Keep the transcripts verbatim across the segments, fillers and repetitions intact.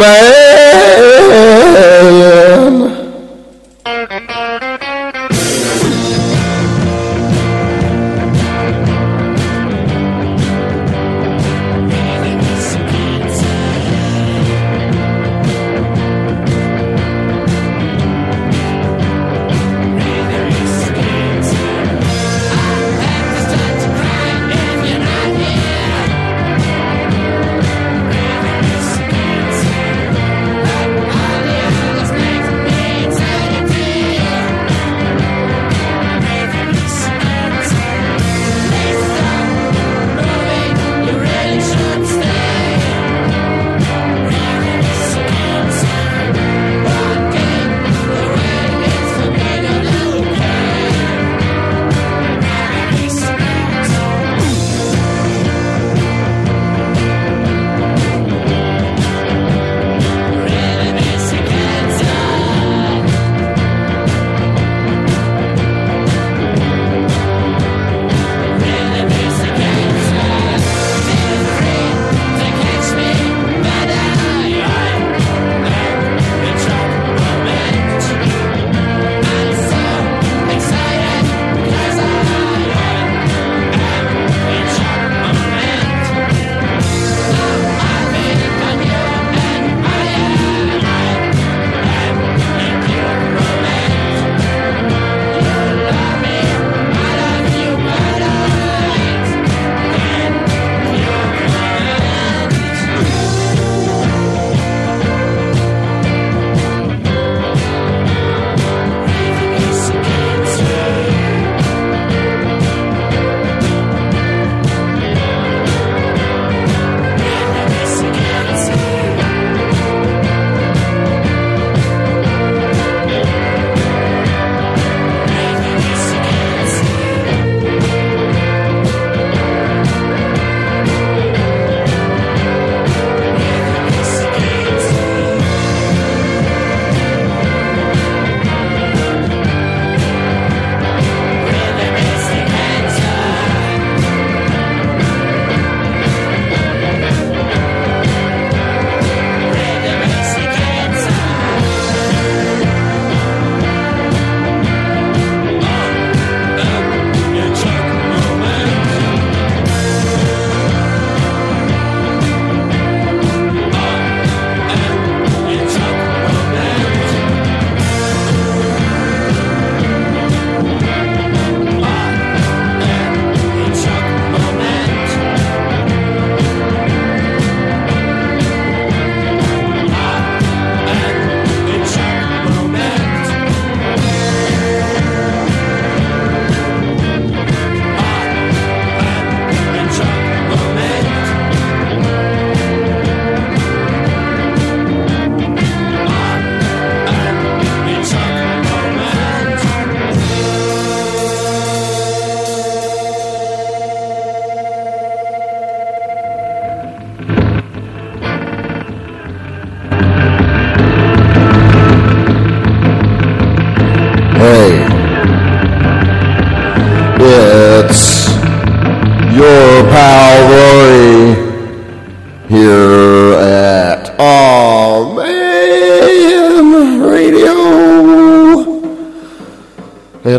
man.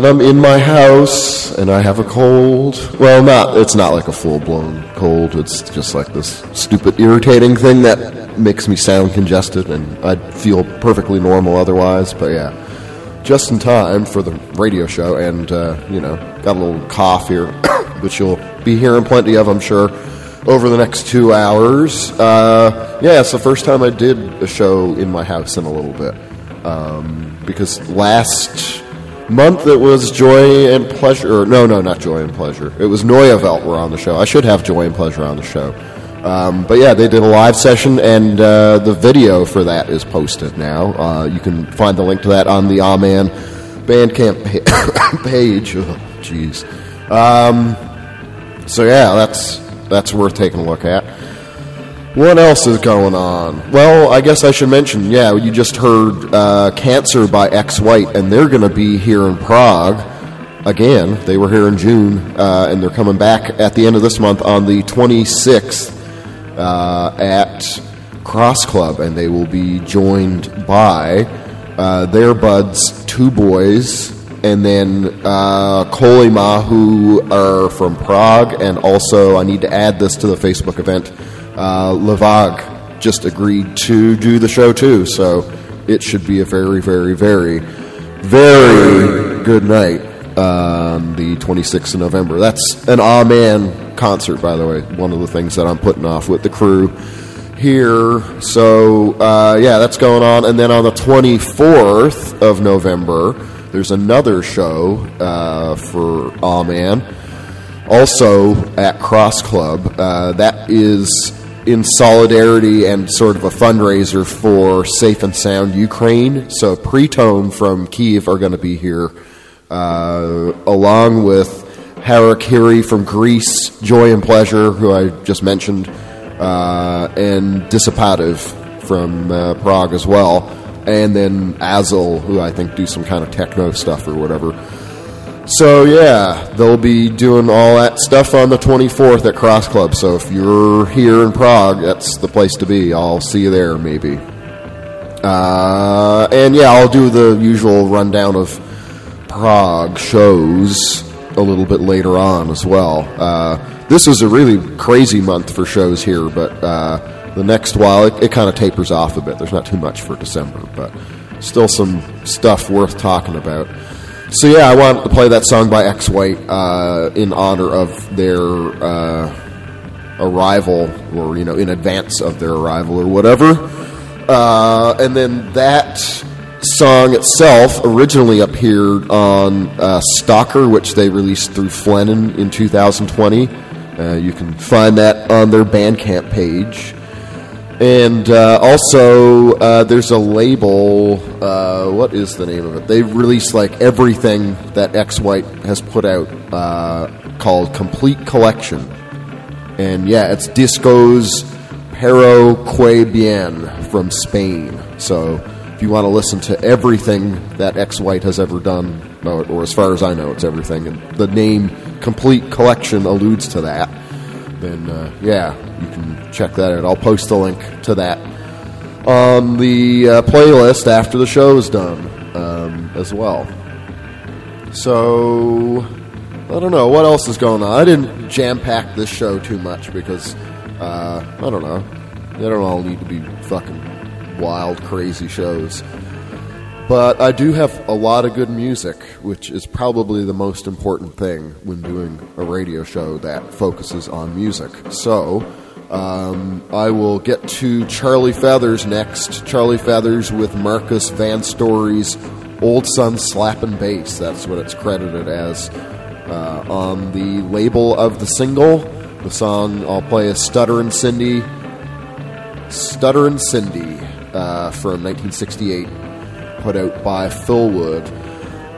I'm in my house and I have a cold. Well, not it's not like a full-blown cold. It's just like this stupid, irritating thing that makes me sound congested, and I feel perfectly normal otherwise. But yeah, just in time for the radio show, and uh, you know, got a little cough here, which you'll be hearing plenty of, I'm sure, over the next two hours. Uh, yeah, it's the first time I did a show in my house in a little bit, um, because last month it was Joy and Pleasure. No, no, not Joy and Pleasure. It was Neuvelt were on the show. I should have Joy and Pleasure on the show. Um, but yeah, they did a live session, and uh, the video for that is posted now. Uh, you can find the link to that on the Ah Man Bandcamp pa- page. Jeez. Oh, um, so yeah, that's that's worth taking a look at. What else is going on? Well, I guess I should mention, yeah, you just heard uh, Cancer by X-White, and they're going to be here in Prague again. They were here in June, uh, and they're coming back at the end of this month on the twenty-sixth uh, at Cross Club, and they will be joined by uh, their buds, Two Boys, and then uh, Kolima, who are from Prague, and also, I need to add this to the Facebook event, uh, Lavag just agreed to do the show too, so it should be a very, very, very, very good night. Um, the twenty-sixth of November. That's an Ah Man concert, by the way. One of the things that I'm putting off with the crew here. So, uh, yeah, that's going on. And then on the twenty-fourth of November, there's another show uh, for Ah Man, also at Cross Club. Uh, that is in solidarity and sort of a fundraiser for Safe and Sound Ukraine. So Pritone from Kiev are going to be here. Uh, along with Hara Kiri from Greece, Joy and Pleasure, who I just mentioned, uh, and Dissipative from uh, Prague as well, and then Azzel, who I think do some kind of techno stuff or whatever. So yeah, they'll be doing all that stuff on the twenty-fourth at Cross Club, so if you're here in Prague, that's the place to be. I'll see you there, maybe. Uh, and yeah, I'll do the usual rundown of Prague shows a little bit later on as well. Uh, this was a really crazy month for shows here, but uh, the next while it, it kind of tapers off a bit. There's not too much for December, but still some stuff worth talking about. So yeah, I wanted to play that song by X-White uh, in honor of their uh, arrival, or you know, in advance of their arrival or whatever. Uh, and then that song itself originally appeared on uh, Stalker, which they released through Flennon in two thousand twenty. Uh, you can find that on their Bandcamp page. And uh, also, uh, there's a label, uh, what is the name of it? They release like everything that X-White has put out uh, called Complete Collection. And yeah, it's Discos Pero Que Bien from Spain. So you want to listen to everything that X-White has ever done, or, or as far as I know, it's everything, and the name Complete Collection alludes to that, then uh, yeah, you can check that out. I'll post a link to that on the uh, playlist after the show is done um, as well. So, I don't know, what else is going on? I didn't jam-pack this show too much because, uh, I don't know, they don't all need to be fucking wild, crazy shows. But I do have a lot of good music, which is probably the most important thing when doing a radio show that focuses on music. So, um, I will get to Charlie Feathers next. Charlie Feathers with Marcus Van Story's Old Son Slappin' Bass. That's what it's credited as uh, on the label of the single. The song I'll play is Stutterin' Cindy. Stutterin' Cindy. Uh, from nineteen sixty-eight, put out by Phil Wood.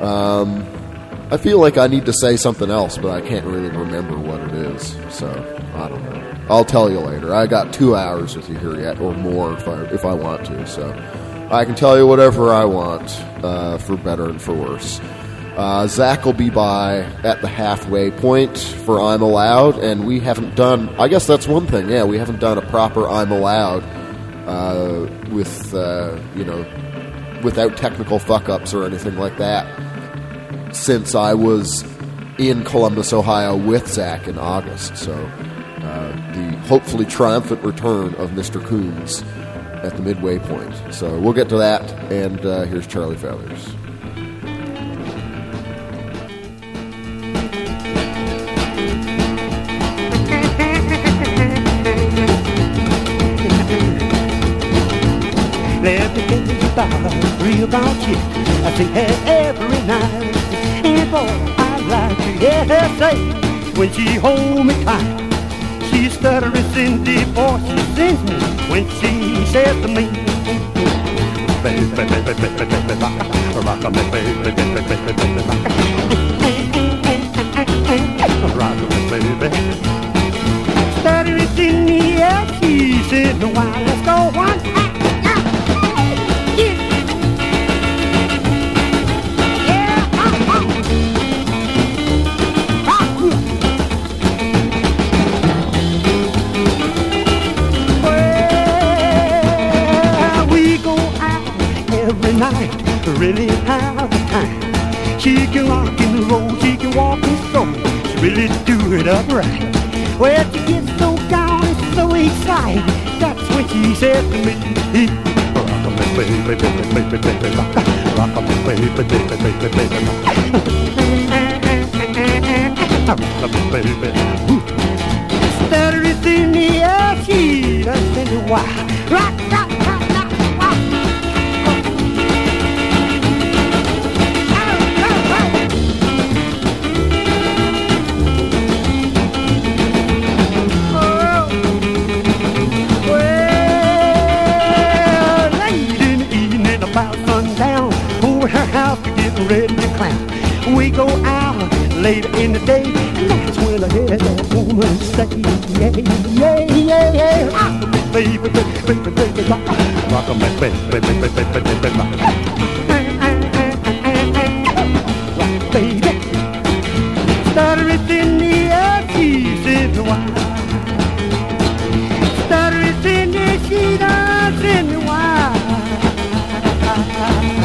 Um, I feel like I need to say something else, but I can't really remember what it is, so I don't know. I'll tell you later. I got two hours with you here yet, or more if I, if I want to, so I can tell you whatever I want, uh, for better and for worse. Uh, Zach will be by at the halfway point for I'm Allowed, and we haven't done, I guess that's one thing, yeah, we haven't done a proper I'm Allowed Uh, with, uh, you know, without technical fuck-ups or anything like that, since I was in Columbus, Ohio with Zach in August. So uh, the hopefully triumphant return of Mister Coons at the midway point. So we'll get to that, and uh, here's Charlie Feathers. Real about you, I think every night. And boy, I like you, yeah, say, when she hold me tight, she stuttering Cindy, boy, she sings me when she says to me, baby, baby, baby, baby, baby, rock a me, baby, baby, baby, baby, rock a me, baby. Stuttering Cindy, yeah, she says, no, why, let's go one. She can rock and roll, she can walk and flow, she really do it upright. Well, she gets so down and so excited, that's when she said to me, stutter is in the air, she doesn't know why. Rock, rock, rock, rock, rock. About sundown, over her house to get ready to clown. We go out later in the day, and that's when I hear that woman say, yeah, yeah, yeah, yeah. Rock me, baby, baby, baby, rock. Rock me, baby, baby, baby, baby, rock. Rock, baby. Stutter is in the air, she's in the wild. Stutter is in the air, she does in the wild. Thank you.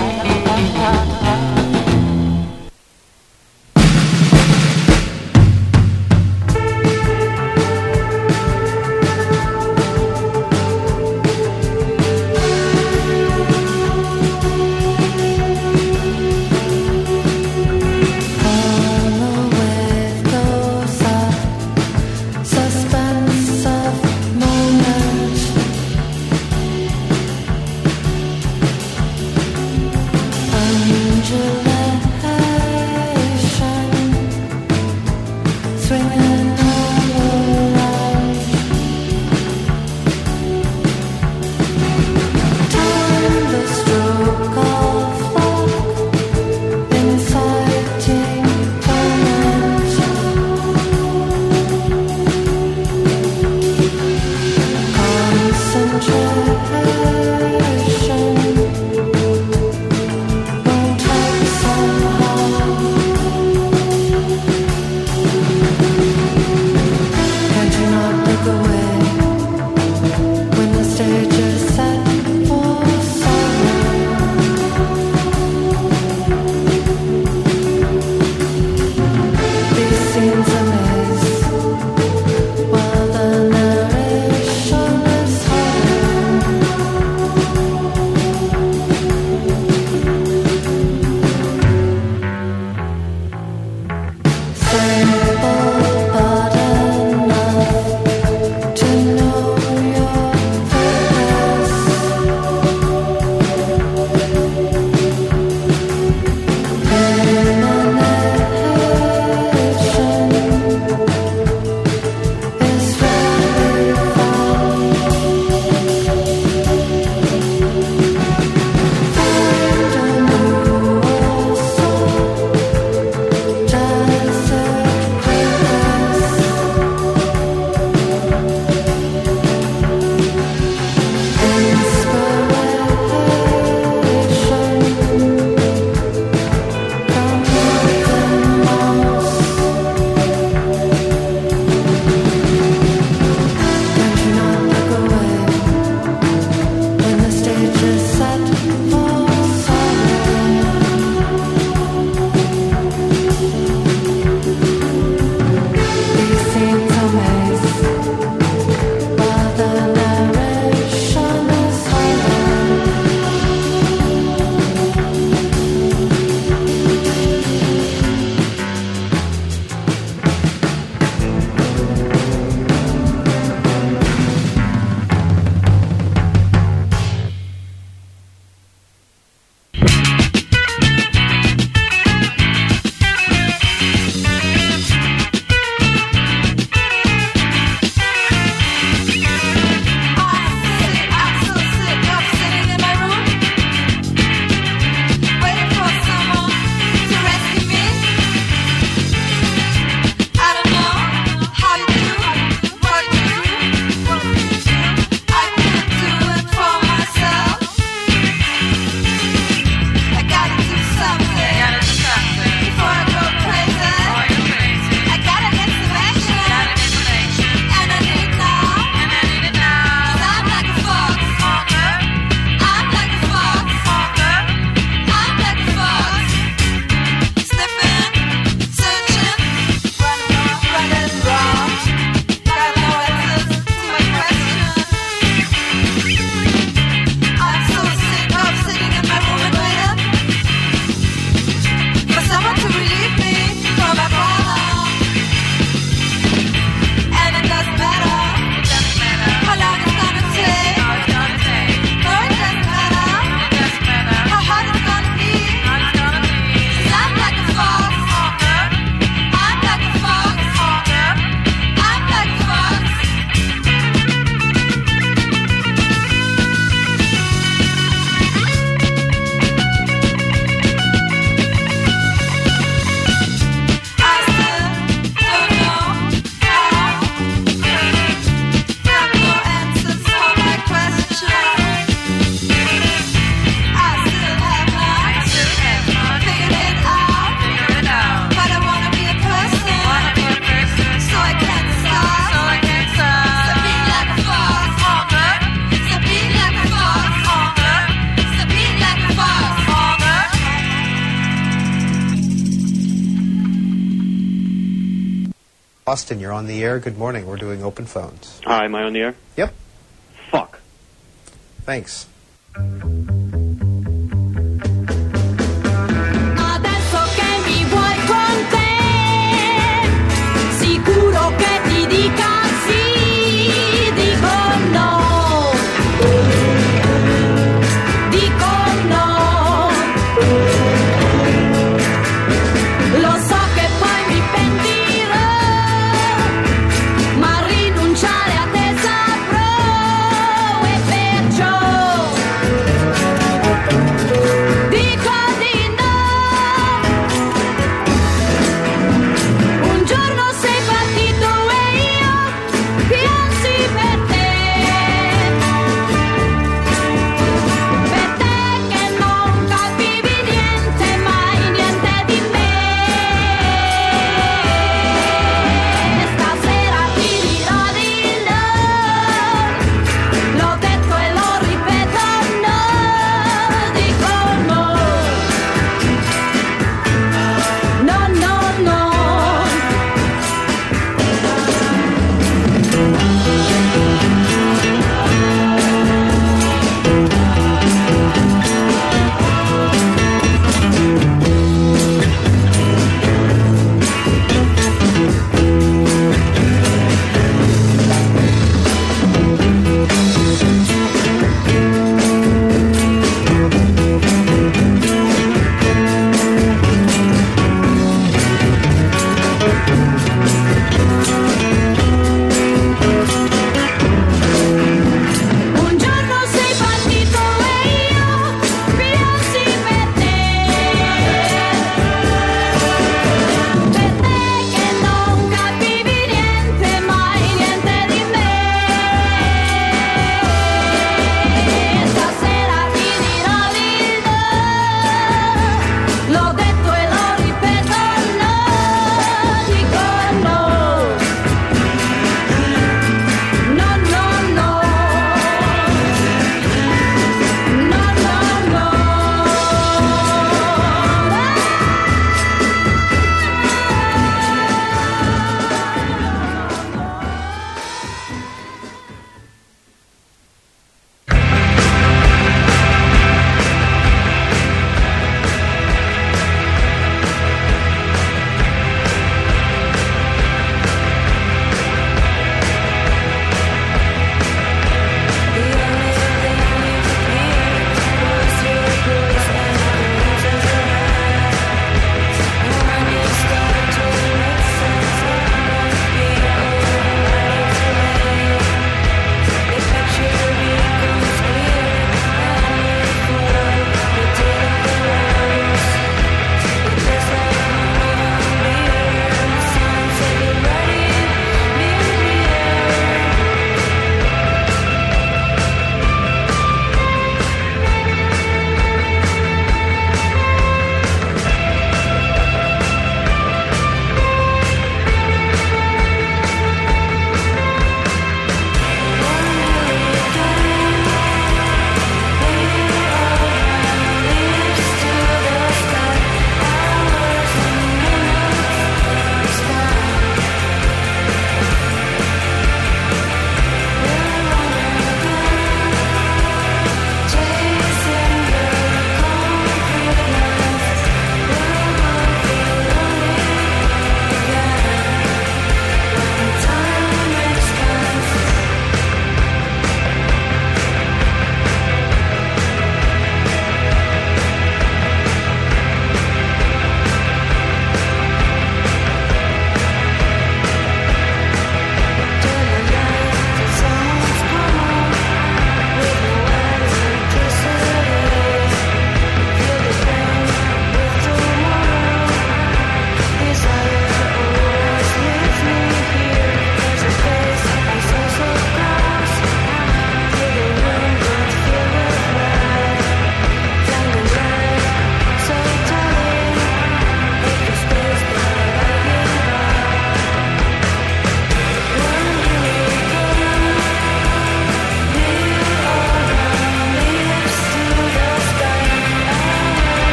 Austin, you're on the air. Good morning. We're doing open phones. Hi, am I on the air? Yep. Fuck. Thanks.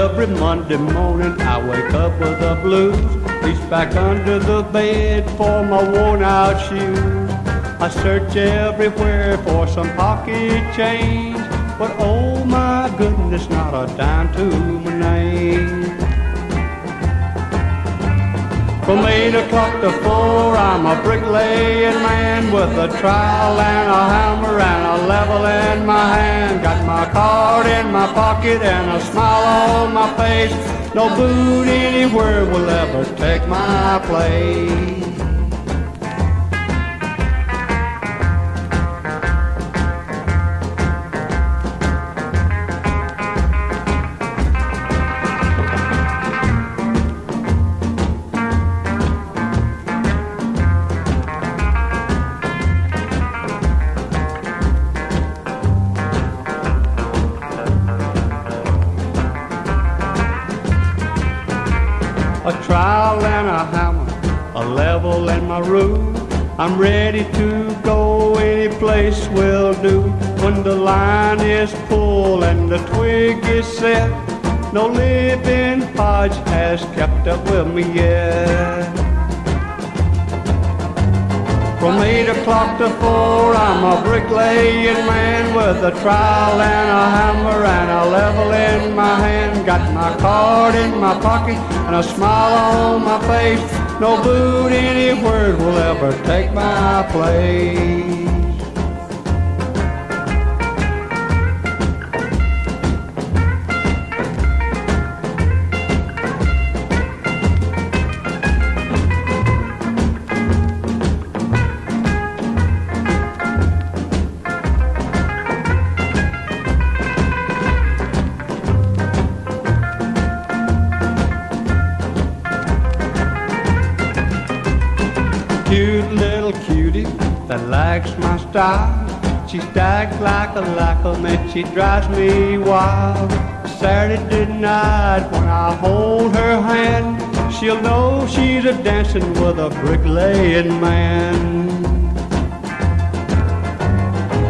Every Monday morning I wake up with the blues. Reach back under the bed for my worn-out shoes. I search everywhere for some pocket change, but oh my goodness, not a dime to my name. From eight o'clock to four, I'm a bricklaying man with a trowel and a hammer and a level in my hand. Got my card in my pocket and a smile on my face. No boot anywhere will ever take my place. I'm ready to go, any place will do. When the line is pulled and the twig is set, no living fudge has kept up with me yet. From eight o'clock to four, I'm a bricklaying man with a trowel and a hammer and a level in my hand. Got my card in my pocket and a smile on my face. No boot, any word will ever take my place. She stacks like a lacquer and she drives me wild. Saturday night when I hold her hand, she'll know she's a dancing with a bricklaying man.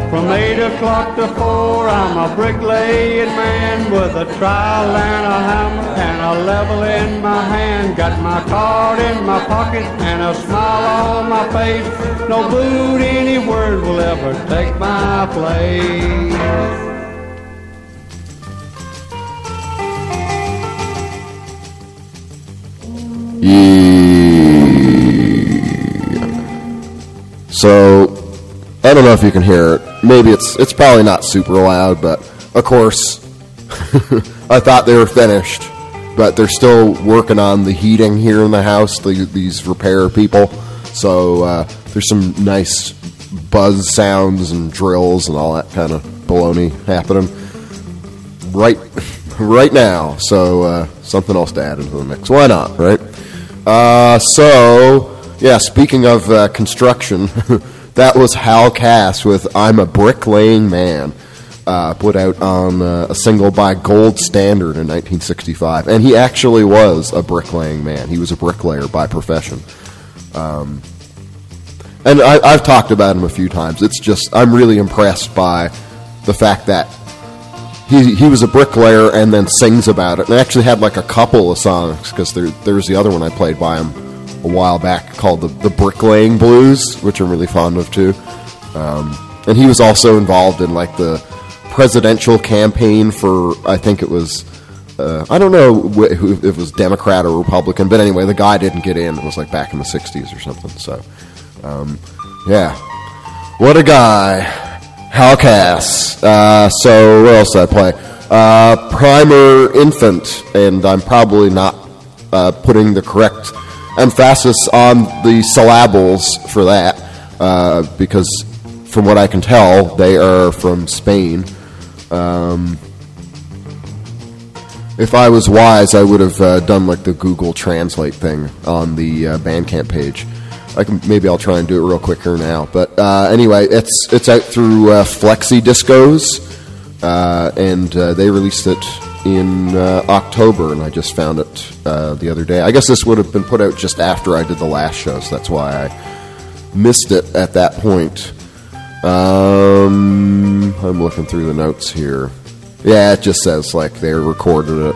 From eight o'clock to four, I'm a bricklaying man with a trowel and a hammer and a level in my hand. Got my card in my pocket and a smile on my face. No boot, any word will ever take my place. Yeah. So, I don't know if you can hear it. Maybe it's it's probably not super loud, but of course, I thought they were finished, but they're still working on the heating here in the house, the, these repair people. So, uh, there's some nice buzz sounds and drills and all that kind of baloney happening right right now. So, uh, something else to add into the mix. Why not, right? Uh, so, yeah, speaking of uh, construction, that was Hal Cass with I'm a Bricklaying Man, uh, put out on uh, a single by Gold Standard in nineteen sixty-five. And he actually was a bricklaying man. He was a bricklayer by profession. Um, and I, I've talked about him a few times. It's just, I'm really impressed by the fact that he he was a bricklayer and then sings about it. And I actually had like a couple of songs, because there, there was the other one I played by him a while back called the, the Bricklaying Blues, which I'm really fond of too. Um, and he was also involved in like the presidential campaign for, I think it was... Uh, I don't know wh- who, if it was Democrat or Republican, but anyway, the guy didn't get in. It was like back in the sixties or something. So, um, yeah. What a guy. Hal Cass. Uh, so, what else did I play? Uh, Primer Infant, and I'm probably not uh, putting the correct emphasis on the syllables for that, uh, because from what I can tell, they are from Spain. Um... If I was wise, I would have uh, done like the Google Translate thing on the uh, Bandcamp page. I can, maybe I'll try and do it real quicker now. But uh, anyway, it's it's out through uh, Flexi Discos, uh, and uh, they released it in uh, October, and I just found it uh, the other day. I guess this would have been put out just after I did the last show, so that's why I missed it at that point. Um, I'm looking through the notes here. Yeah, it just says, like, they recorded it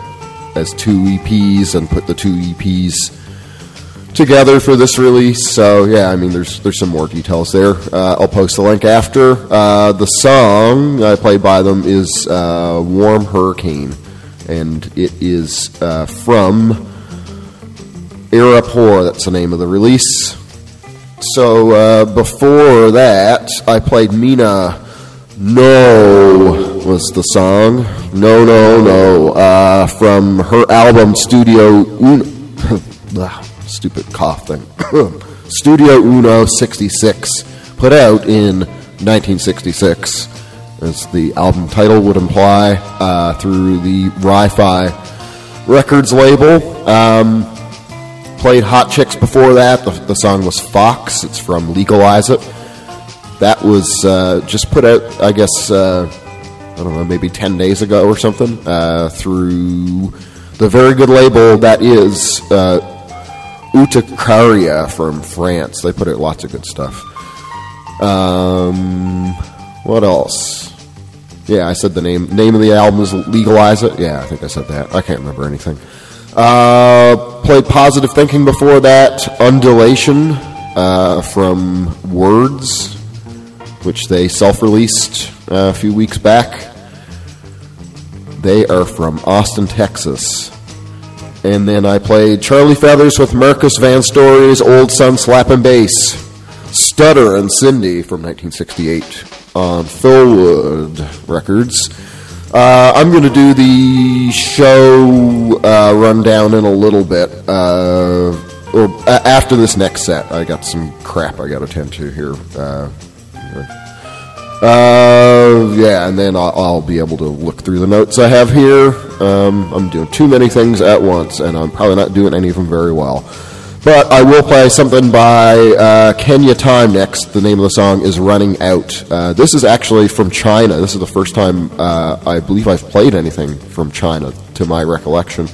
as two E Ps and put the two E Ps together for this release. So yeah, I mean, there's there's some more details there. Uh, I'll post the link after. Uh, the song I played by them is uh, Warm Hurricane, and it is uh, from Arapor. That's the name of the release. So uh, before that, I played Mina. No was the song. No, no, no. Uh, from her album Studio Uno. ah, stupid cough thing. Studio Uno sixty-six, put out in nineteen sixty-six, as the album title would imply, uh, through the Ri-Fi Records label. Um, played Hot Chicks before that. The, the song was Fox. It's from Legalize It. That was uh, just put out, I guess, uh, I don't know, maybe ten days ago or something, uh, through the very good label that is uh, Urticaria from France. They put out lots of good stuff. Um, what else? Yeah, I said the name. Name of the album is Legalize It. Yeah, I think I said that. I can't remember anything. Uh, played Positive Thinking before that. Undulation uh, from Words, which they self-released uh, a few weeks back. They are from Austin, Texas. And then I played Charlie Feathers with Marcus Van Story's Old Son Slappin' Bass, Stutterin' Cindy from nineteen sixty-eight on Phil Wood Records. Uh, I'm going to do the show uh, rundown in a little bit. Uh, or, uh, after this next set, I got some crap I got to tend to here. Uh, Uh, yeah, and then I'll, I'll be able to look through the notes I have here. Um, I'm doing too many things at once, and I'm probably not doing any of them very well. But I will play something by uh, Kenya Time next. The name of the song is Running Out. Uh, this is actually from China. This is the first time uh, I believe I've played anything from China, to my recollection.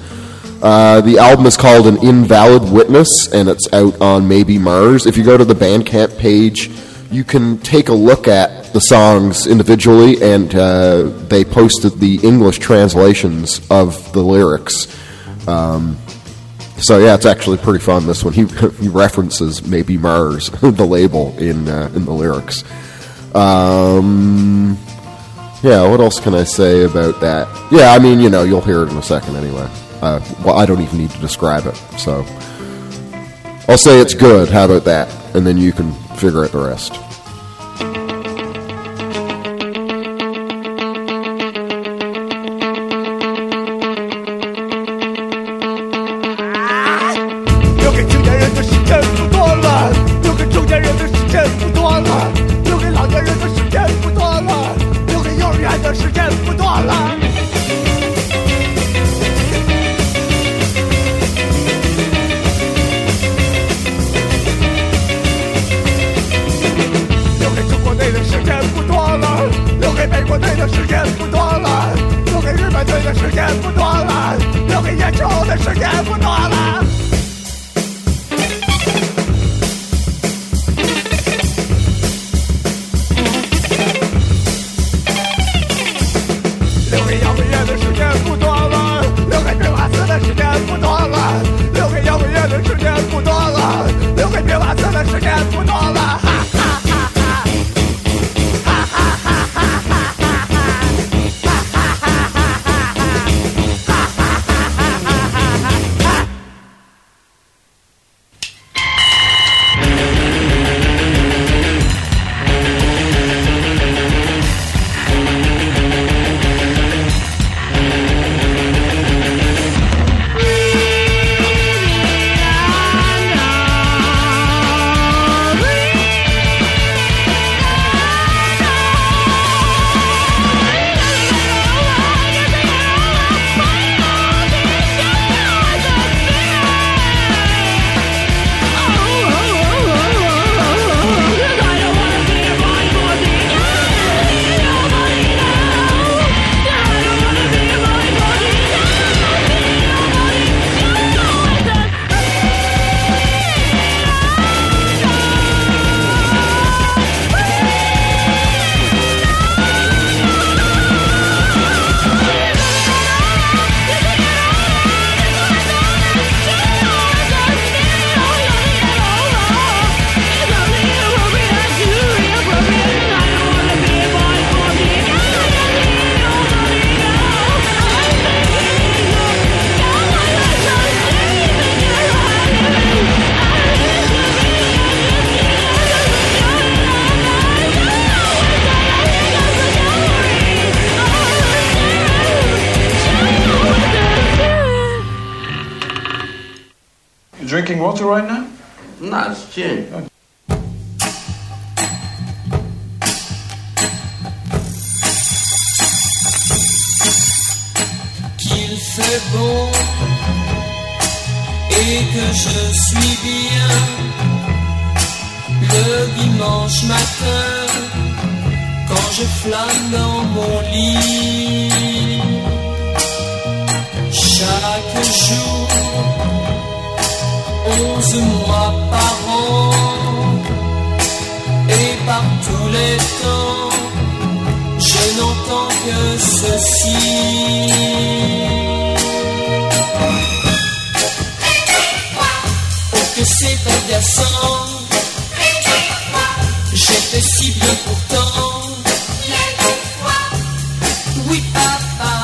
Uh, the album is called An Invalid Witness, and it's out on Maybe Mars. If you go to the Bandcamp page, you can take a look at the songs individually, and uh, they posted the English translations of the lyrics. Um, so yeah, it's actually pretty fun, this one. He, he references Maybe Mars, the label, in uh, in the lyrics. Um, yeah, what else can I say about that? Yeah, I mean, you know, you'll hear it in a second anyway. Uh, well, I don't even need to describe it, so I'll say it's good. How about that? And then you can figure out the rest. motor right now? No, it's gin. Okay. Qu'il fait beau et que je suis bien le dimanche matin. Quand je flâne dans mon lit, chaque jour, onze mois par an, et par tous les temps, je n'entends que ceci. Oh que c'est agaçant, j'étais si bien pourtant. Oui papa,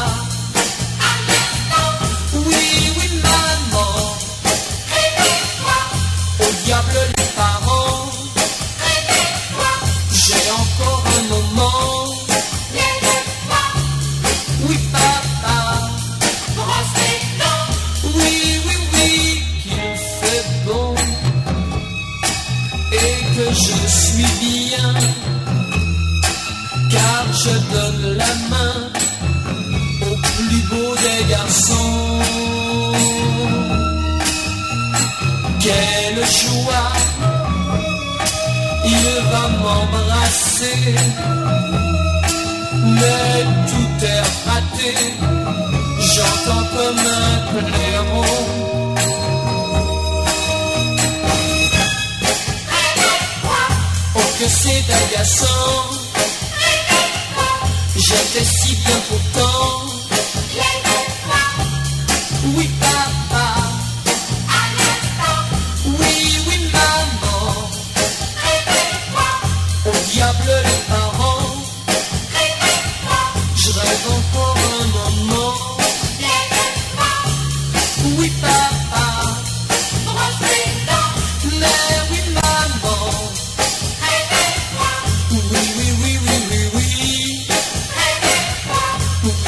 oui oui maman, au diable les parents, j'ai encore un moment. Oui papa, brosse les dents, oui oui oui, qu'il fait bon et que je suis bien, car je donne la main. Quelle joie, il va m'embrasser, mais tout est raté, j'entends comme un clairon. Oh que c'est agaçant, j'étais si bien pourtant. Oui papa, à l'instant, oui oui maman, réveille-toi, au diable les parents, réveille-toi, je rêve encore un moment, réveille-toi, oui papa, brosse les dents, mais oui maman, réveille-toi, oui oui oui oui oui oui, réveille-toi,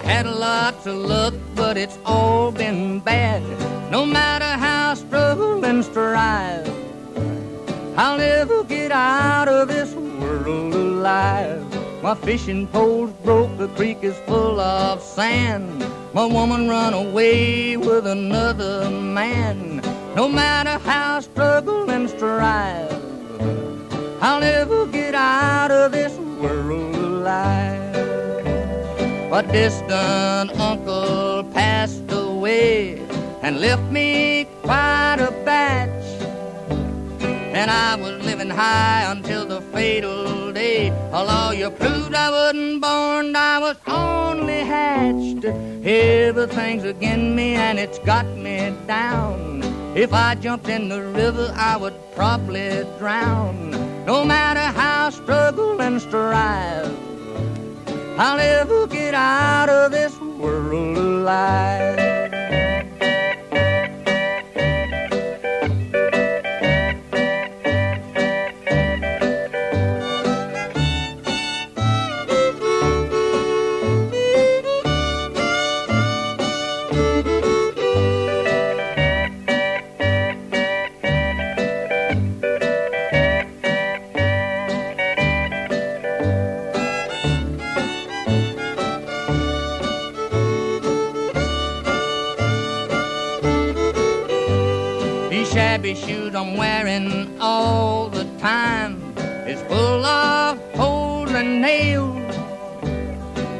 I had a lot of luck, but it's all been bad. No matter how I struggle and strive, I'll never get out of this world alive. My fishing pole's broke, the creek is full of sand. My woman run away with another man. No matter how I struggle and strive, I'll never get out of this world alive. A distant uncle passed away and left me quite a batch. And I was living high until the fatal day. A lawyer proved I wasn't born, I was only hatched. Everything's against me and it's got me down. If I jumped in the river, I would probably drown. No matter how I struggle and strive, I'll never get out of this world alive. Shoes I'm wearing all the time is full of holes and nails.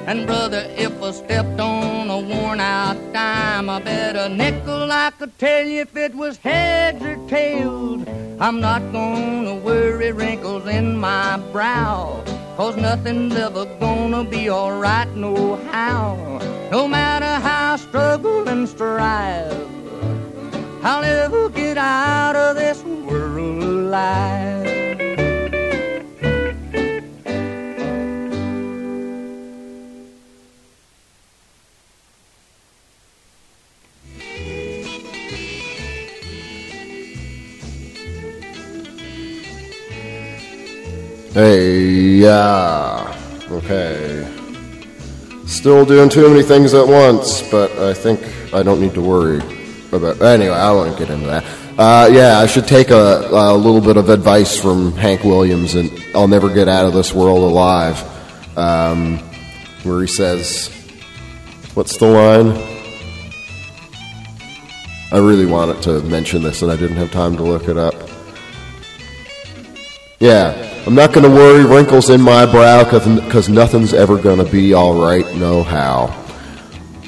And brother, if I stepped on a worn out dime, I bet a nickel I could tell you if it was heads or tails. I'm not gonna worry wrinkles in my brow, cause nothing's ever gonna be alright no how. No matter how I struggle and strive, I'll never get out of this world alive. Hey, yeah. Okay. Still doing too many things at once, but I think I don't need to worry. But anyway, I won't get into that. Uh, yeah, I should take a, a little bit of advice from Hank Williams and I'll Never Get Out of This World Alive, um, where he says, what's the line? I really wanted to mention this and I didn't have time to look it up. Yeah, I'm not going to worry wrinkles in my brow because nothing's ever going to be all right no how.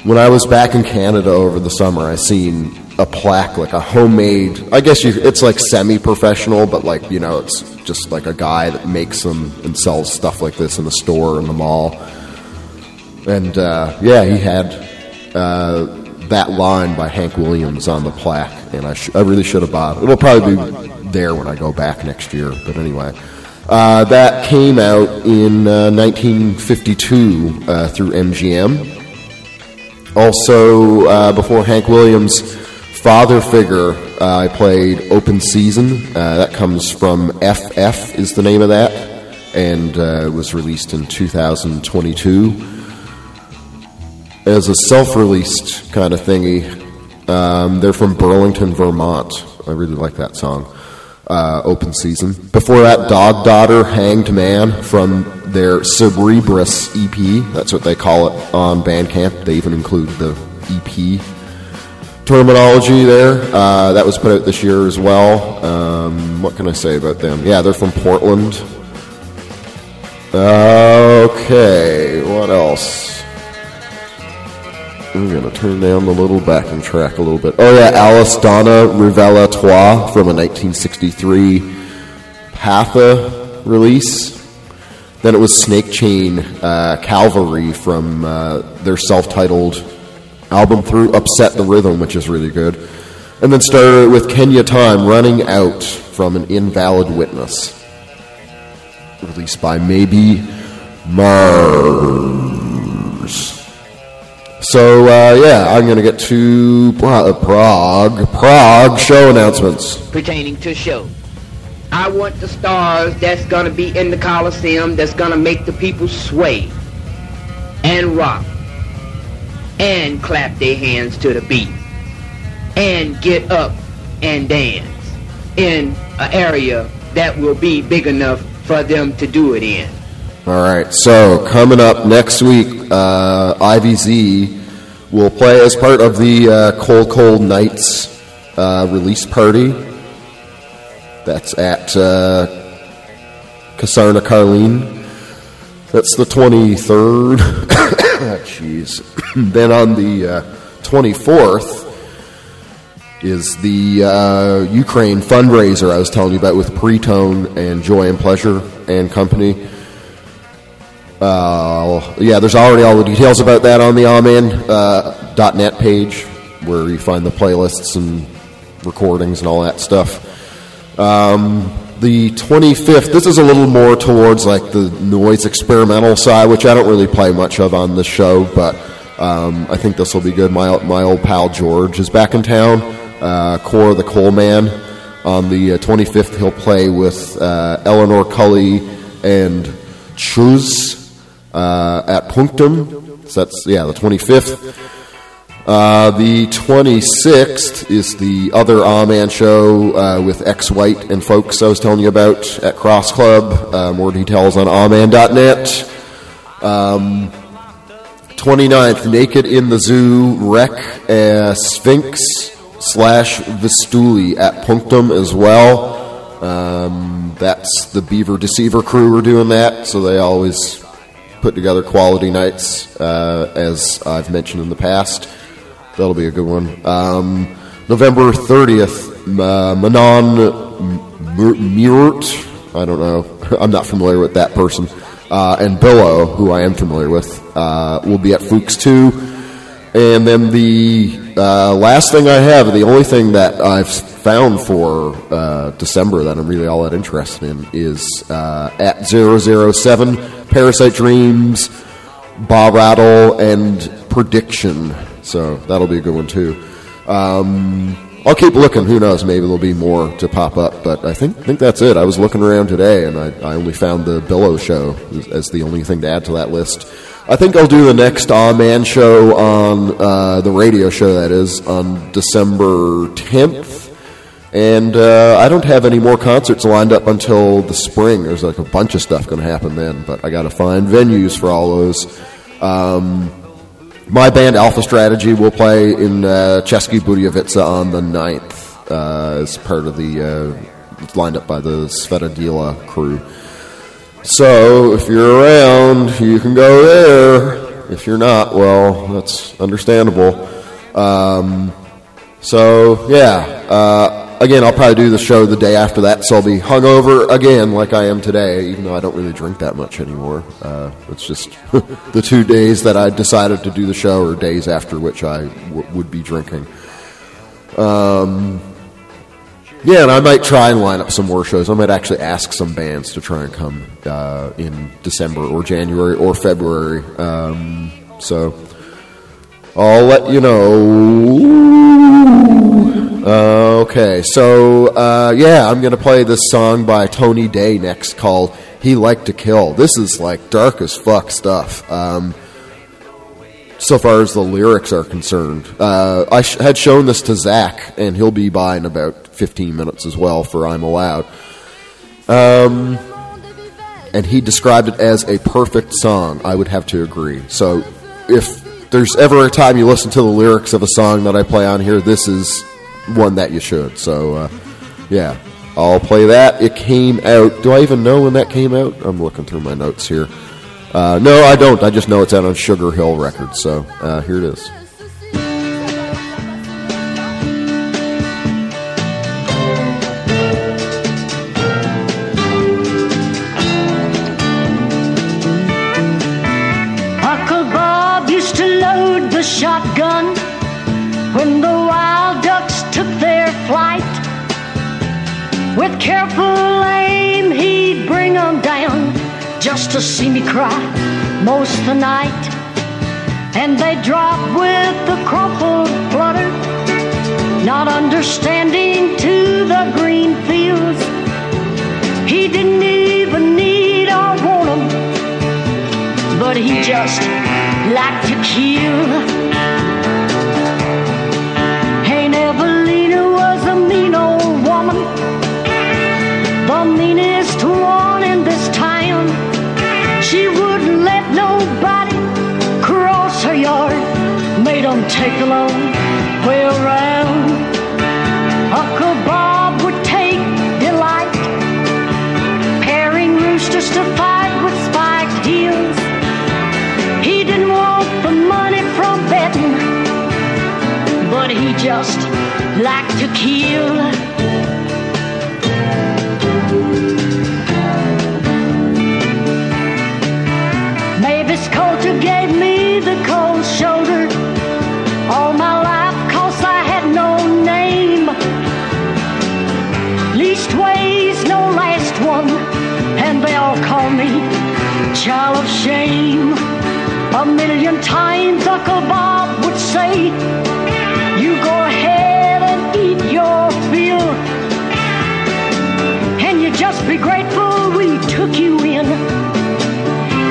When I was back in Canada over the summer, I seen a plaque, like a homemade, I guess you, it's like semi-professional, but like, you know, it's just like a guy that makes them and sells stuff like this in the store, in the mall. And, uh, yeah, he had uh, that line by Hank Williams on the plaque, and I, sh- I really should have bought it. It'll probably be there when I go back next year, but anyway. Uh, that came out in uh, nineteen fifty-two uh, through M G M. Also, uh, before Hank Williams' father figure, uh, I played Open Season. Uh, that comes from F F is the name of that, and uh, it was released in two thousand twenty-two as a self-released kind of thingy. Um, they're from Burlington, Vermont. I really like that song, uh, Open Season. Before that, Dog Daughter, Hanged Man from their Cerebrus E P, that's what they call it on Bandcamp. They even include the E P terminology there. Uh, that was put out this year as well. Um, what can I say about them? Yeah, they're from Portland. Okay, what else? I'm going to turn down the little backing track a little bit. Oh yeah, Alice Donna Rivella Trois from a nineteen sixty-three Patha release. Then it was Snake Chain uh, Calvary from uh, their self-titled album through Upset the Rhythm, which is really good. And then started with Kenya Time, Running Out from An Invalid Witness, released by Maybe Mars. So, uh, yeah, I'm going to get to Prague, Prague, Prague show announcements. Pertaining to show. I want the stars that's going to be in the Coliseum, that's going to make the people sway and rock and clap their hands to the beat and get up and dance in an area that will be big enough for them to do it in. All right, so coming up next week, uh, I V Z will play as part of the uh, Cold Cold Nights uh, release party. That's at uh, Kasarna Carlene. That's the twenty-third. Jeez. Then on the uh, twenty-fourth is the uh, Ukraine fundraiser I was telling you about with Pritone and Joy and Pleasure and company. Uh, yeah, there's already all the details about that on the Ah Man uh, .net page, where you find the playlists and recordings and all that stuff. Um, the twenty-fifth, this is a little more towards like the noise experimental side, which I don't really play much of on the show, but um, I think this will be good. My my old pal George is back in town. Uh, Core the Coal Man on the uh, twenty-fifth. He'll play with uh, Eleanor Cully and Chuz. Uh, at Punctum, so that's, yeah, the twenty-fifth. Uh, the twenty-sixth is the other Ah Man show uh, with X-White and folks I was telling you about at Cross Club. Uh, more details on ah man dot net. Um, twenty-ninth, Naked in the Zoo, Wreck, uh, Sphinx, slash Vistuli at Punctum as well. Um, that's the Beaver Deceiver crew are doing that, so they always put together quality nights, uh, as I've mentioned in the past. That'll be a good one. Um, November thirtieth, uh, Manon Murut, I don't know, I'm not familiar with that person, uh, and Billo, who I am familiar with, uh, will be at Fuchs two. And then the uh, last thing I have, the only thing that I've found for uh, December that I'm really all that interested in is uh, at zero zero seven, Parasite Dreams, Ba Rattle, and Prediction. So that'll be a good one too. Um, I'll keep looking. Who knows? Maybe there'll be more to pop up. But I think think that's it. I was looking around today, and I, I only found the Billo show as the only thing to add to that list. I think I'll do the next Ah Man show on uh, the radio show, that is, on December tenth. And uh, I don't have any more concerts lined up until the spring. There's like a bunch of stuff going to happen then, but I got to find venues for all those. Um, my band Alpha Strategy will play in uh, Česká Budějovice on the ninth uh, as part of the uh, lined up by the Svetadila crew. So if you're around, you can go there. If you're not, well, that's understandable. Um, so yeah. Uh, Again, I'll probably do the show the day after that, so I'll be hungover again like I am today, even though I don't really drink that much anymore. Uh, it's just the two days that I decided to do the show or days after which I w- would be drinking. Um, yeah, and I might try and line up some more shows. I might actually ask some bands to try and come uh, in December or January or February. Um, so I'll let you know. Uh, okay, so, uh, yeah, I'm going to play this song by Tony Day next called He Liked to Kill. This is, like, dark as fuck stuff, um, so far as the lyrics are concerned. Uh, I sh- had shown this to Zach, and he'll be by in about fifteen minutes as well for I'm Allowed. Um, and he described it as a perfect song. I would have to agree. So if there's ever a time you listen to the lyrics of a song that I play on here, this is one that you should. So, uh, yeah, I'll play that. It came out. Do I even know when that came out? I'm looking through my notes here. Uh, no, I don't. I just know it's out on Sugar Hill Records. So uh, here it is. Uncle Bob used to load the shotgun when the wild ducks took their flight. With careful aim he'd bring 'em down just to see me cry most the night. And they dropped with the crumpled flutter, not understanding to the green fields. He didn't even need or want 'em, but he just liked to kill. take a long way around. Uncle Bob would take delight, pairing roosters to fight with spiked heels. He didn't want the money from betting, but he just liked to kill. Mavis Coulter gave me the cold shoulder all my life, 'cause I had no name. Leastways, no last one, and they all call me child of shame. A million times Uncle Bob would say, you go ahead and eat your fill, and you just be grateful we took you in.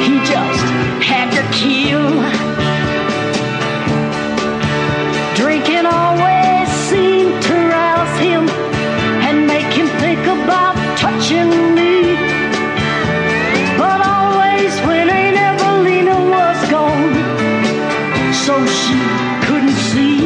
He just had to kill. Drinking always seemed to rouse him and make him think about touching me. But always when Aunt Evelina was gone, so she couldn't see,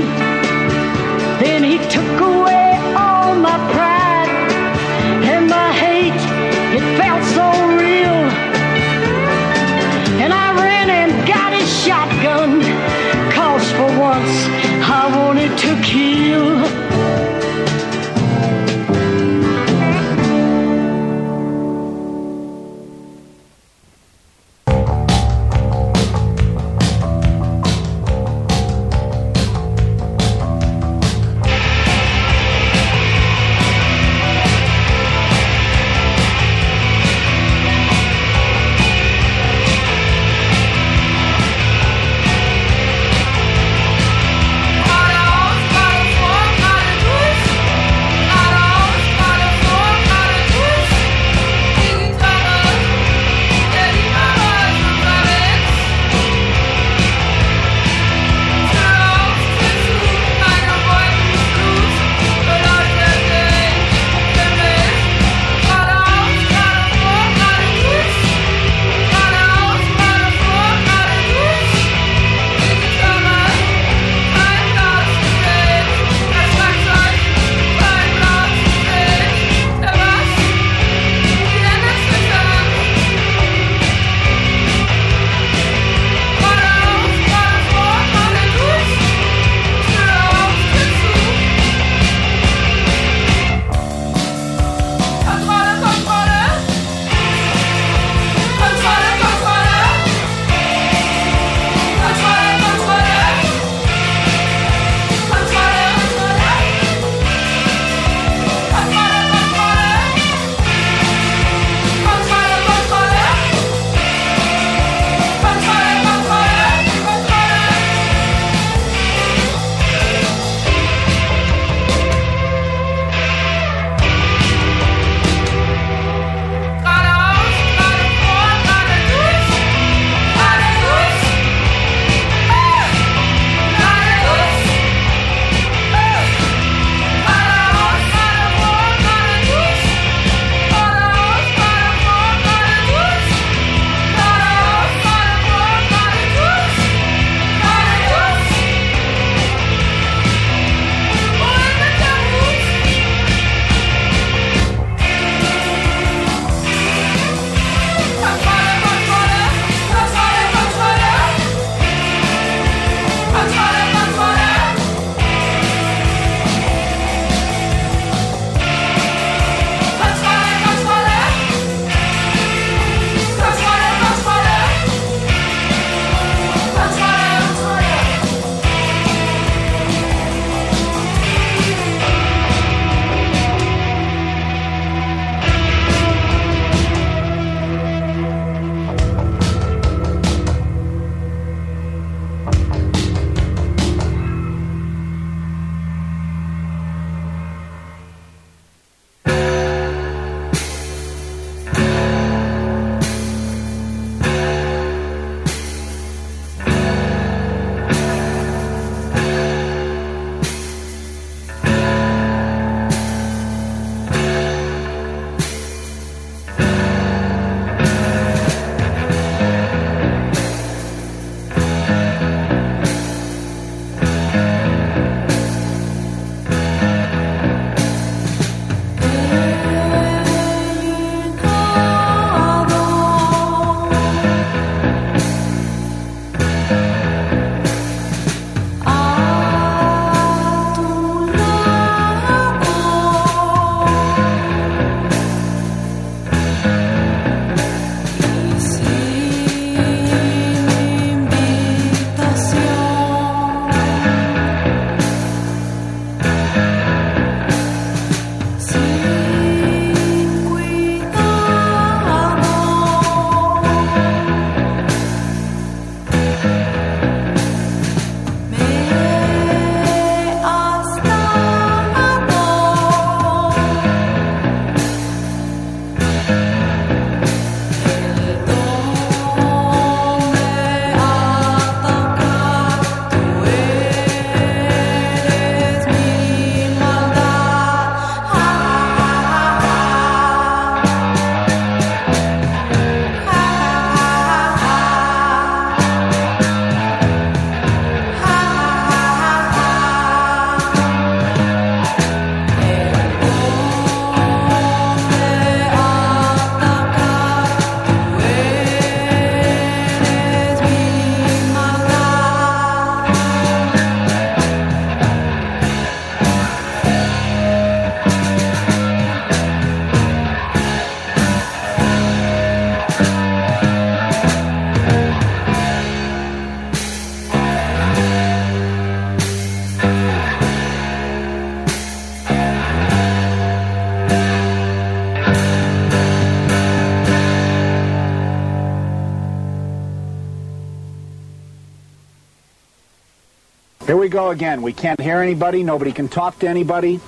we go again. We can't hear anybody. Nobody can talk to anybody.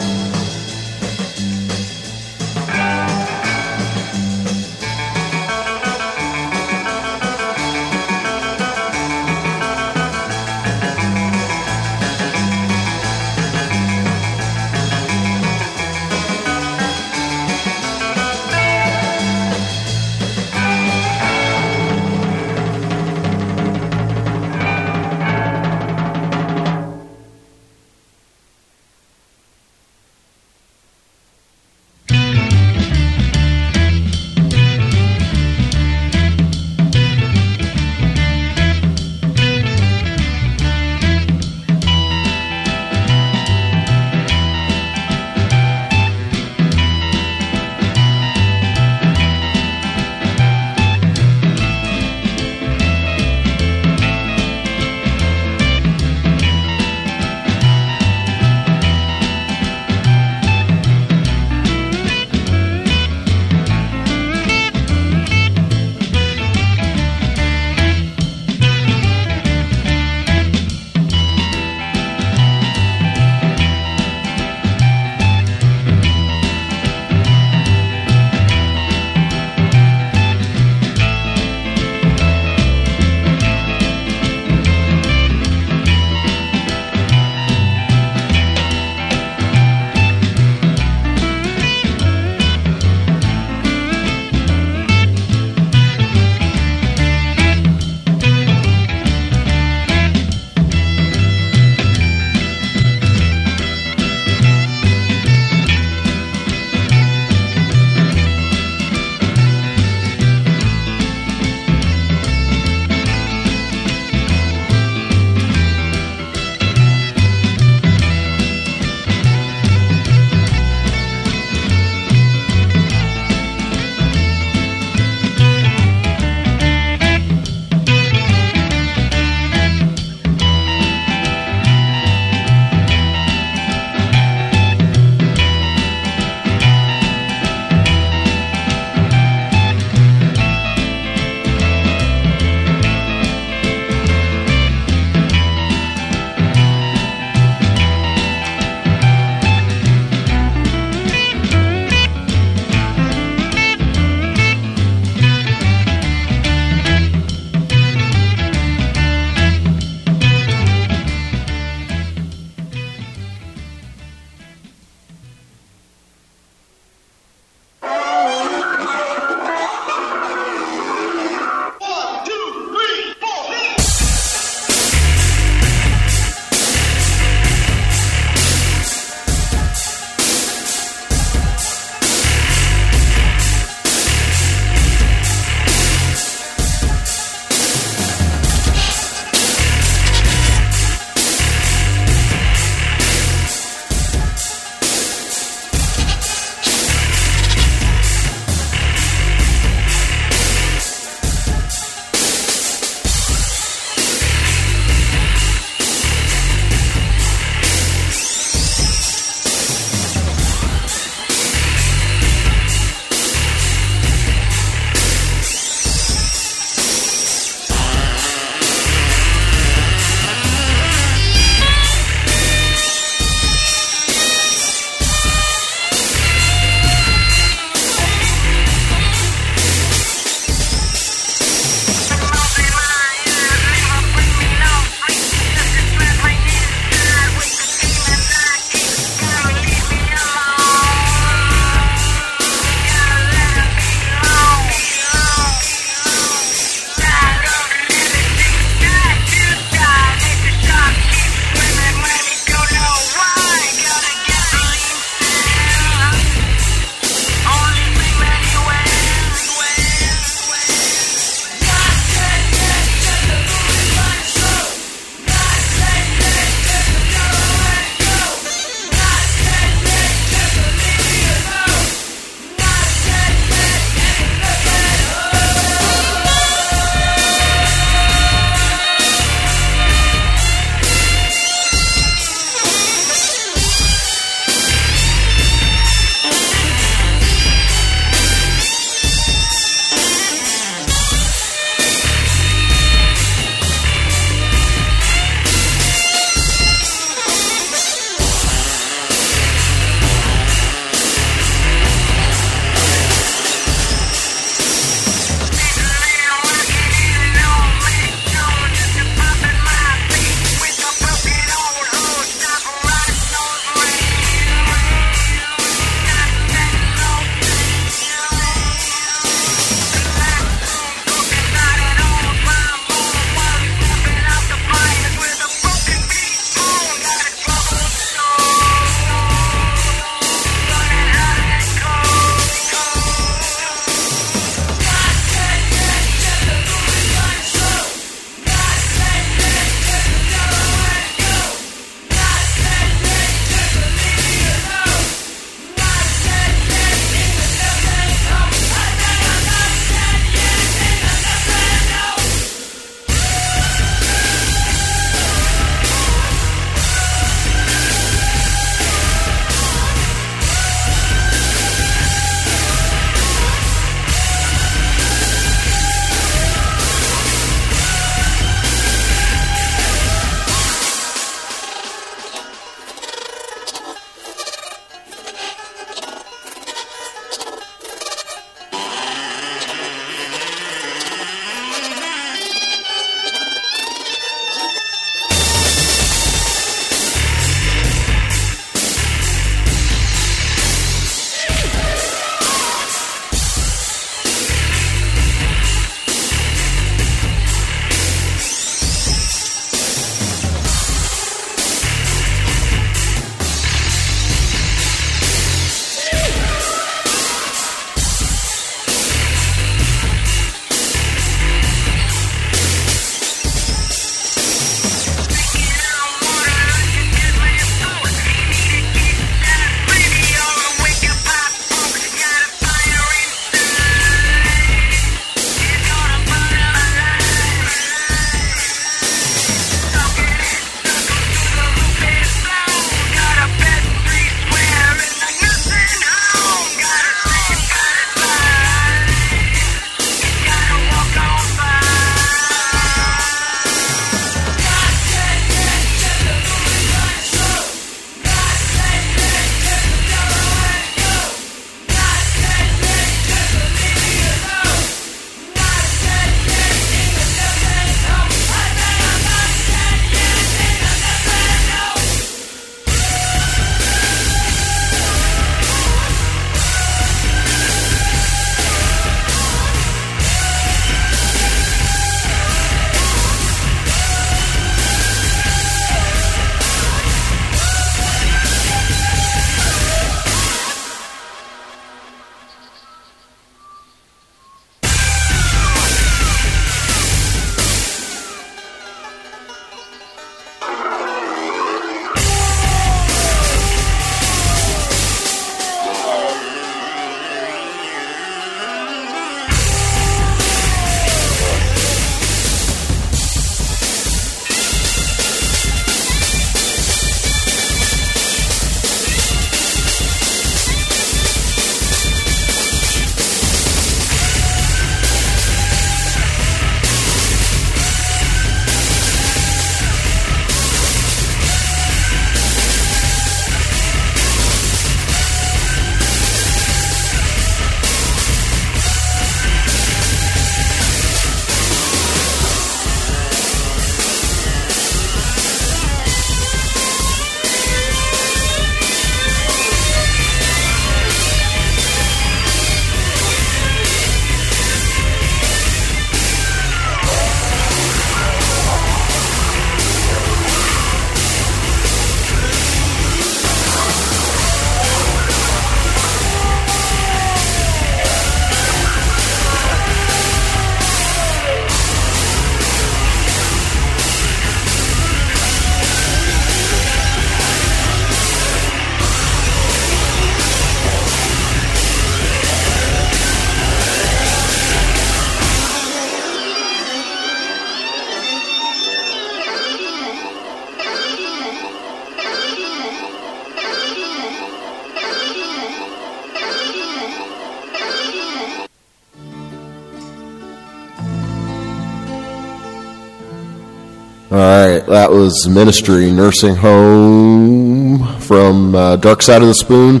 Alright, that was Ministry Nursing Home from uh, Dark Side of the Spoon,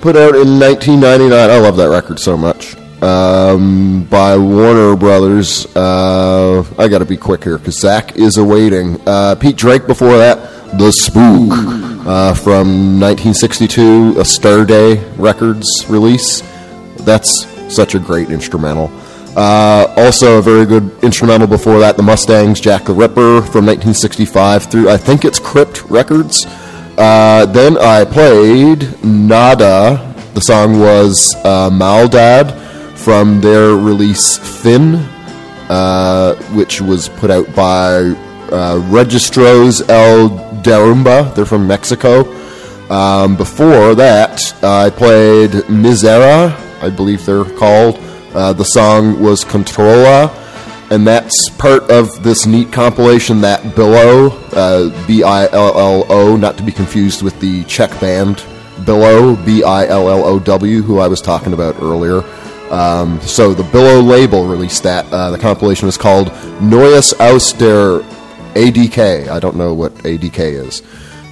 put out in nineteen ninety-nine. I love that record so much. Um, by Warner Brothers. Uh, I gotta be quick here because Zach is awaiting. Uh, Pete Drake before that, The Spook, uh, from nineteen sixty-two, a Starday Records release. That's such a great instrumental. Uh, also a very good instrumental before that, The Mustangs, Jack the Ripper, from nineteen sixty-five through, I think it's Crypt Records. Uh, then I played Nada. The song was uh, Maldad from their release Finn, uh, which was put out by uh, Registros El Derumba. They're from Mexico. Um, before that, I played Misera, I believe they're called. Uh, the song was Controla, and that's part of this neat compilation that Billo, uh, B I L L O, not to be confused with the Czech band Billo, B I L L O W, who I was talking about earlier. Um, so the Billo label released that. Uh, the compilation was called Neues aus der A D K. I don't know what A D K is.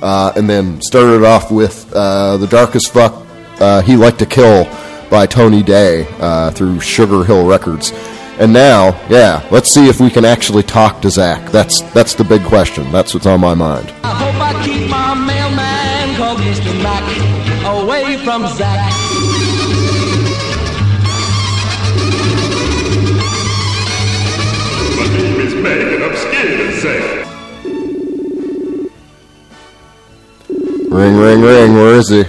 Uh, and then started off with uh, The Darkest Fuck, uh, He Liked to Kill, by Tony Day, uh, through Sugar Hill Records. And now, yeah, let's see if we can actually talk to Zach. That's that's the big question. That's what's on my mind. I hope I keep my mailman called Mister Mac away from Zach. My name is Meg and I'm scared of Zach. Ring, ring, ring. Where is he?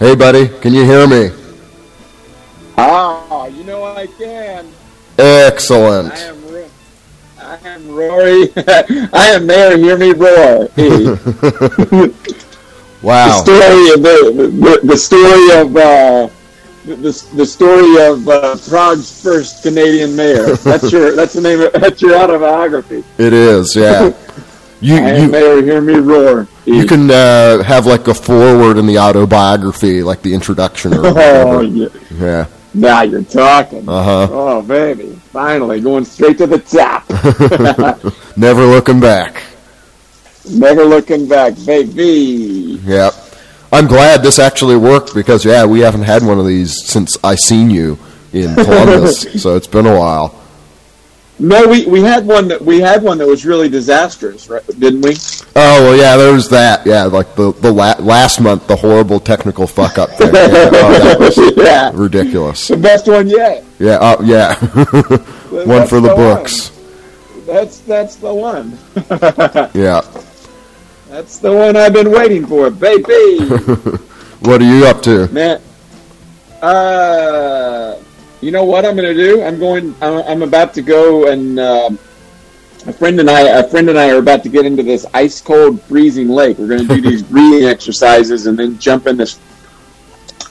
Hey, buddy, can you hear me? Ah, you know I can. Excellent. I am, Ro- I am Rory. I am there. Hear me roar. Hey. Wow. The story of the, the, the story of uh, the the story of uh, Prague's first Canadian mayor. That's your that's the name of, that's your autobiography. It is, yeah. You, I am you, there, hear me roar. You can uh, have like a foreword in the autobiography, like the introduction or whatever. Oh, yeah. Yeah. Now you're talking. Uh-huh. Oh, baby. Finally, going straight to the top. Never looking back. Never looking back, baby. Yep. I'm glad this actually worked because, yeah, we haven't had one of these since I seen you in Columbus. So it's been a while. No, we, we had one that we had one that was really disastrous, right? Didn't we? Oh well, yeah, there was that. Yeah, like the the la- last month, the horrible technical fuck up thing. Yeah, oh, that was yeah. ridiculous. The best one yet. Yeah, uh, yeah. One for the, the books. One. That's that's the one. Yeah. That's the one I've been waiting for, baby. What are you up to, man? Uh. You know what I'm going to do? I'm going. I'm about to go, and uh, a friend and I, a friend and I, are about to get into this ice cold, freezing lake. We're going to do these breathing exercises, and then jump in this,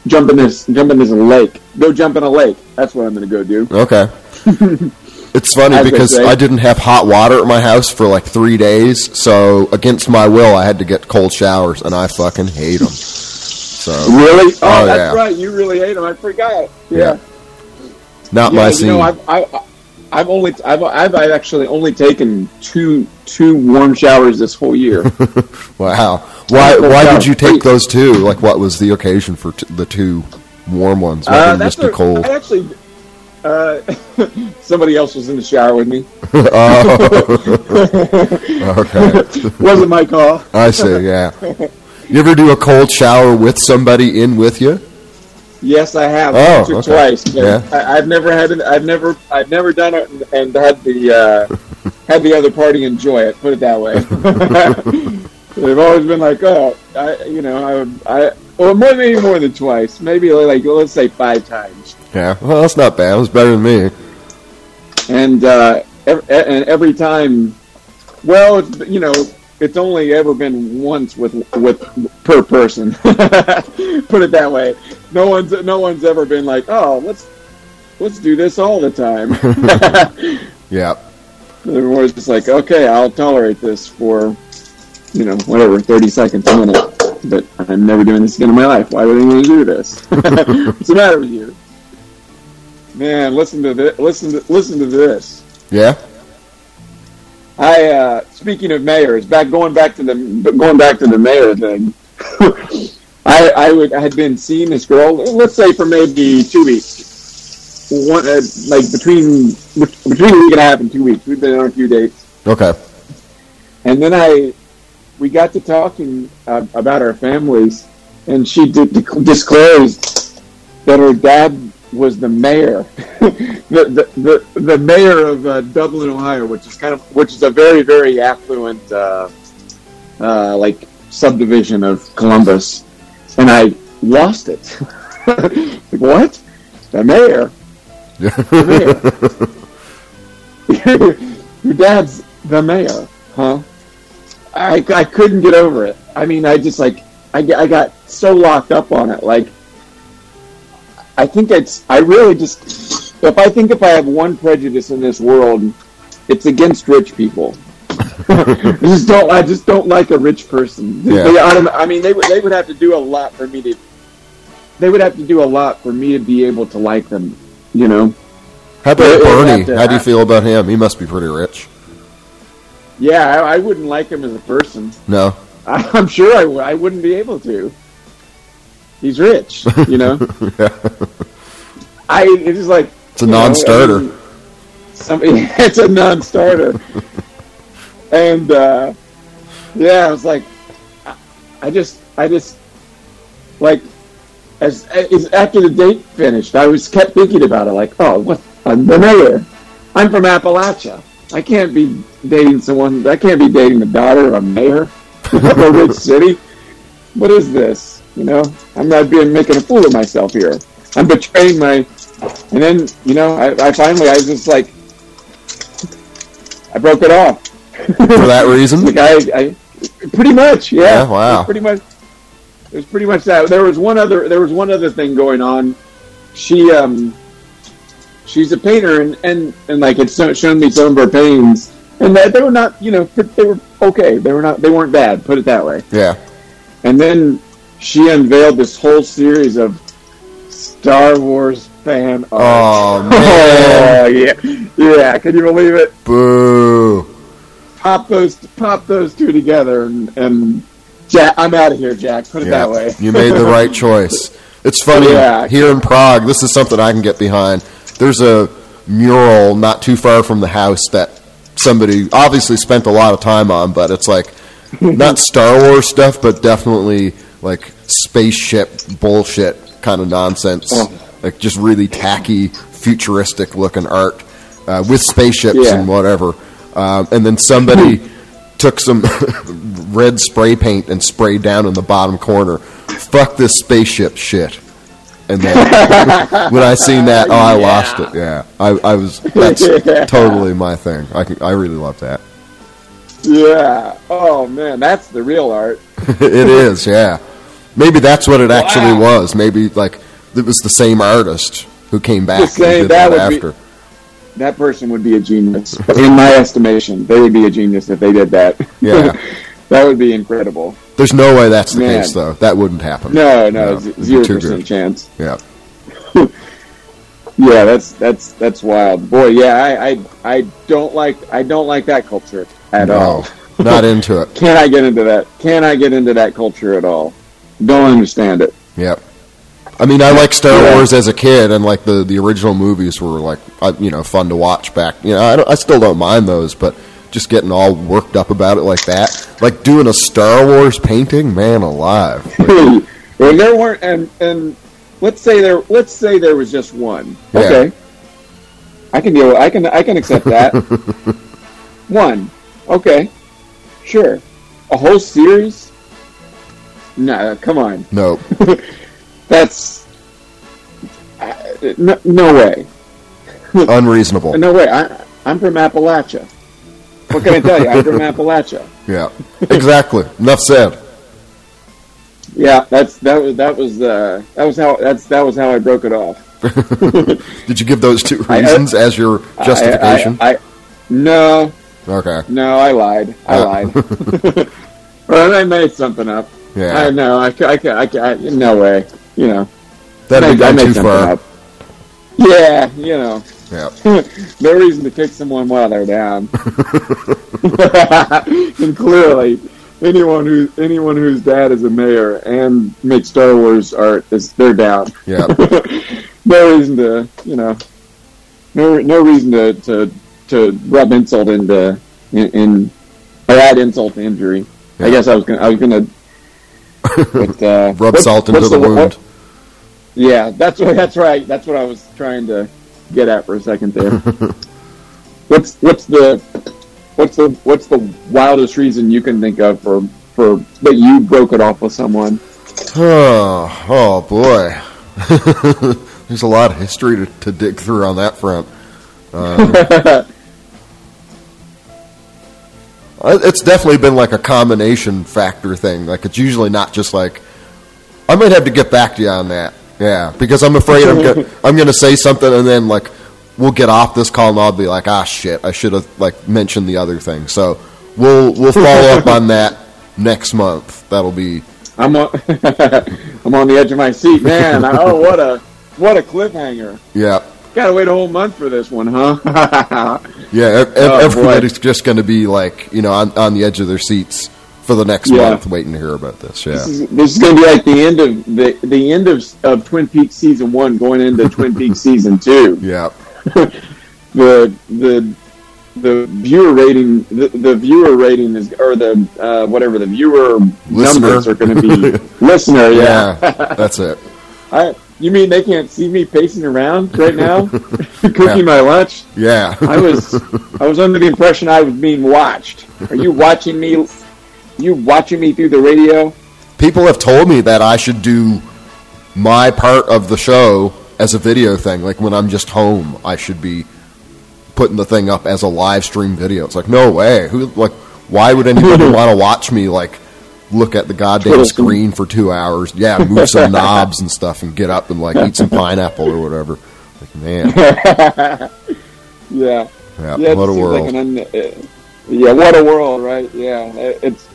jump in this, jump in this lake. Go jump in a lake. That's what I'm going to go do. Okay. It's funny because I didn't have hot water at my house for like three days, so against my will, I had to get cold showers, and I fucking hate them. So really? Oh, oh that's yeah. right. You really hate them. I forgot. Yeah. yeah. Not yeah, my scene. You know, I've, I, I've only, I've, I've actually only taken two, two warm showers this whole year. Wow. Why, why did you take those two? Like, what was the occasion for t- the two warm ones? Why didn't uh, just be cold? I actually, uh, somebody else was in the shower with me. Oh. Okay. Wasn't my call. I see. Yeah. You ever do a cold shower with somebody in with you? Yes, I have. Oh, once or okay. twice. Yeah. I, I've never had. An, I've never. I've never done it and, and had the uh, had the other party enjoy it. Put it that way. They've always been like, oh, I, you know, I, I, or maybe more than twice. Maybe like let's say five times. Yeah. Well, that's not bad. It was better than me. And uh, every, and every time, well, you know. It's only ever been once with with per person. Put it that way. No one's no one's ever been like, oh, let's let's do this all the time. Yeah. Everyone's just like, okay, I'll tolerate this for, you know, whatever, thirty seconds, a minute. But I'm never doing this again in my life. Why would anyone do this? What's the matter with you, man? Listen to this. Listen to listen to this. Yeah. I uh, speaking of mayors, back going back to the going back to the mayor thing. I I would I had been seeing this girl, let's say for maybe two weeks, one uh, like between between a week and a half and two weeks. We've been on a few dates. Okay. And then I we got to talking uh, about our families, and she did, disclosed that her dad was the mayor, the, the the the mayor of uh, Dublin, Ohio, which is kind of which is a very very affluent uh, uh, like subdivision of Columbus, and I lost it. Like, what? The mayor? The mayor? Your dad's the mayor, huh? I, I couldn't get over it. I mean, I just like I I got so locked up on it, like. I think it's, I really just, if I think if I have one prejudice in this world, it's against rich people. I just don't, I just don't like a rich person. Yeah. They, I mean, they would, they would have to do a lot for me to, they would have to do a lot for me to be able to like them, you know? How about Bernie? To, How do you feel about him? He must be pretty rich. Yeah, I, I wouldn't like him as a person. No. I, I'm sure I, w- I wouldn't be able to. He's rich, you know. Yeah. I it's just like it's a non-starter. Know, somebody, it's a non-starter, and uh, yeah, I was like, I, I just, I just like as, as after the date finished, I was kept thinking about it, like, oh, what? I'm the mayor. I'm from Appalachia. I can't be dating someone. I can't be dating the daughter of a mayor of a rich city. What is this? You know, I'm not being making a fool of myself here. I'm betraying my, and then you know, I, I finally I was just like, I broke it off for that reason. Like I, I, pretty much, yeah. yeah wow. It was pretty much, it was pretty much that. There was one other, there was one other thing going on. She, um, she's a painter, and and, and like had shown me some of her paintings, and that they were not, you know, they were okay. They were not, they weren't bad. Put it that way. Yeah. And then. She unveiled this whole series of Star Wars fan art. Oh, man. Oh, yeah. Yeah, can you believe it? Boo. Pop those pop those two together, and, and Jack, I'm out of here, Jack. Put it yeah, that way. You made the right choice. It's funny, yeah. Here in Prague, this is something I can get behind. There's a mural not too far from the house that somebody obviously spent a lot of time on, but it's like, not Star Wars stuff, but definitely... like spaceship bullshit kind of nonsense, oh. Like just really tacky, futuristic looking art uh, with spaceships yeah. and whatever. Um, and then somebody took some red spray paint and sprayed down in the bottom corner, "Fuck this spaceship shit." And then when I seen that, oh, I yeah. lost it. Yeah, I, I was. That's yeah. totally my thing. I can, I really love that. Yeah. Oh man, that's the real art. It is, yeah. Maybe that's what it actually wow. was. Maybe like it was the same artist who came back and did that, that after. Be, that person would be a genius. In my estimation, they would be a genius if they did that. Yeah, that would be incredible. There's no way that's the Man. case, though. That wouldn't happen. No, no, you know, zero percent chance. Yeah. Yeah, that's that's that's wild, boy. Yeah, I I, I don't like I don't like that culture at no. all. Not into it. Can I get into that? Can I get into that culture at all? Don't understand it. Yep. I mean, I like Star yeah. Wars as a kid, and like the, the original movies were like you know fun to watch back. You know, I, don't, I still don't mind those, but just getting all worked up about it like that, like doing a Star Wars painting, man alive. Like, and there weren't, and and let's say there, let's say there was just one. Yeah. Okay. I can deal. With, I can. I can accept that. One. Okay. Sure. A whole series? No, come on. No. That's... Uh, no, no way. Unreasonable. No way. I, I'm from Appalachia. What can I tell you? I'm from Appalachia. Yeah. Exactly. Enough said. Yeah, that's that was that was uh, that was how that's that was how I broke it off. Did you give those two reasons I, uh, as your justification? I, I, I, I no. Okay. No, I lied. I uh. lied. Well, I made something up. Yeah. I know. I, I, I, I, no way. You know. That'd be gone too far. Up. Yeah, you know. Yeah. No reason to pick someone while they're down. And clearly, anyone who anyone whose dad is a mayor and makes Star Wars art is they're down. Yeah. No reason to, you know, no no reason to to, to rub insult into in, in or add insult to injury. Yeah. I guess I was gonna I was gonna but, uh, rub what, salt into the, the wound. What, yeah, that's what that's right. That's what I was trying to get at for a second there. what's what's the what's the what's the wildest reason you can think of for for that you broke it off with someone? Oh, oh boy. There's a lot of history to, to dig through on that front. Um, it's definitely been like a combination factor thing. Like, it's usually not just like, I might have to get back to you on that. Yeah, because I'm afraid I'm go- I'm going to say something and then, like, we'll get off this call and I'll be like, ah, shit, I should have, like, mentioned the other thing. So we'll we'll follow up on that next month. That'll be... I'm on, I'm on the edge of my seat, man. Oh, what a... What a cliffhanger. Yeah. Gotta wait a whole month for this one, huh? Yeah, ev- oh, everybody's boy. Just going to be, like, you know, on, on the edge of their seats for the next yeah. month waiting to hear about this. Yeah. This is, this is going to be like the end of the, the end of, of Twin Peaks Season one going into Twin Peaks Season two. Yeah. the the the viewer rating the, the viewer rating is or the uh, whatever the viewer listener. Numbers are going to be listener, yeah. yeah. That's it. I You mean they can't see me pacing around right now, cooking yeah. my lunch? Yeah, I was, I was under the impression I was being watched. Are you watching me? You watching me through the radio? People have told me that I should do my part of the show as a video thing. Like when I'm just home, I should be putting the thing up as a live stream video. It's like, no way. Who like? Why would anybody want to watch me? Like. Look at the goddamn screen for two hours. Yeah, move some knobs and stuff and get up and, like, eat some pineapple or whatever. Like, man. yeah. Yeah, yeah what a world. Like un- yeah, what a world, right? Yeah. It's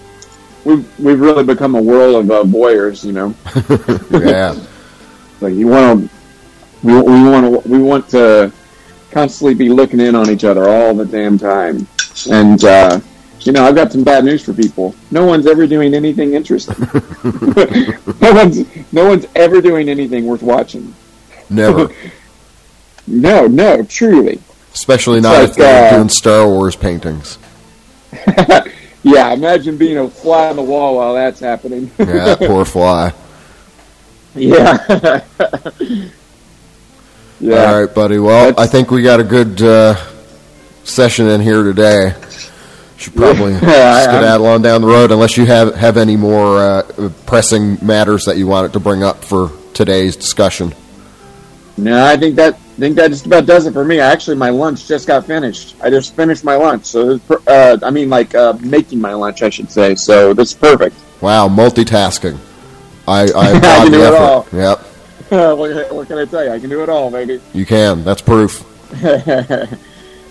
We've, we've really become a world of uh, voyeurs, you know? Yeah. Like, you want to... We, we want to... We want to constantly be looking in on each other all the damn time. And, uh... You know, I've got some bad news for people. No one's ever doing anything interesting. no one's no one's ever doing anything worth watching. Never. no, no, truly. Especially it's not like, if they're uh, doing Star Wars paintings. Yeah, imagine being a fly on the wall while that's happening. Yeah, that poor fly. Yeah. Yeah. All right, buddy. Well, that's... I think we got a good uh, session in here today. Should probably yeah, skedaddle on down the road unless you have, have any more uh, pressing matters that you wanted to bring up for today's discussion. No, I think that I think that just about does it for me. Actually, my lunch just got finished. I just finished my lunch. So, uh, I mean, like uh, making my lunch, I should say. So this is perfect. Wow, multitasking. I, I, I can do it all. Yep. what, what can I tell you? I can do it all, baby. You can. That's proof.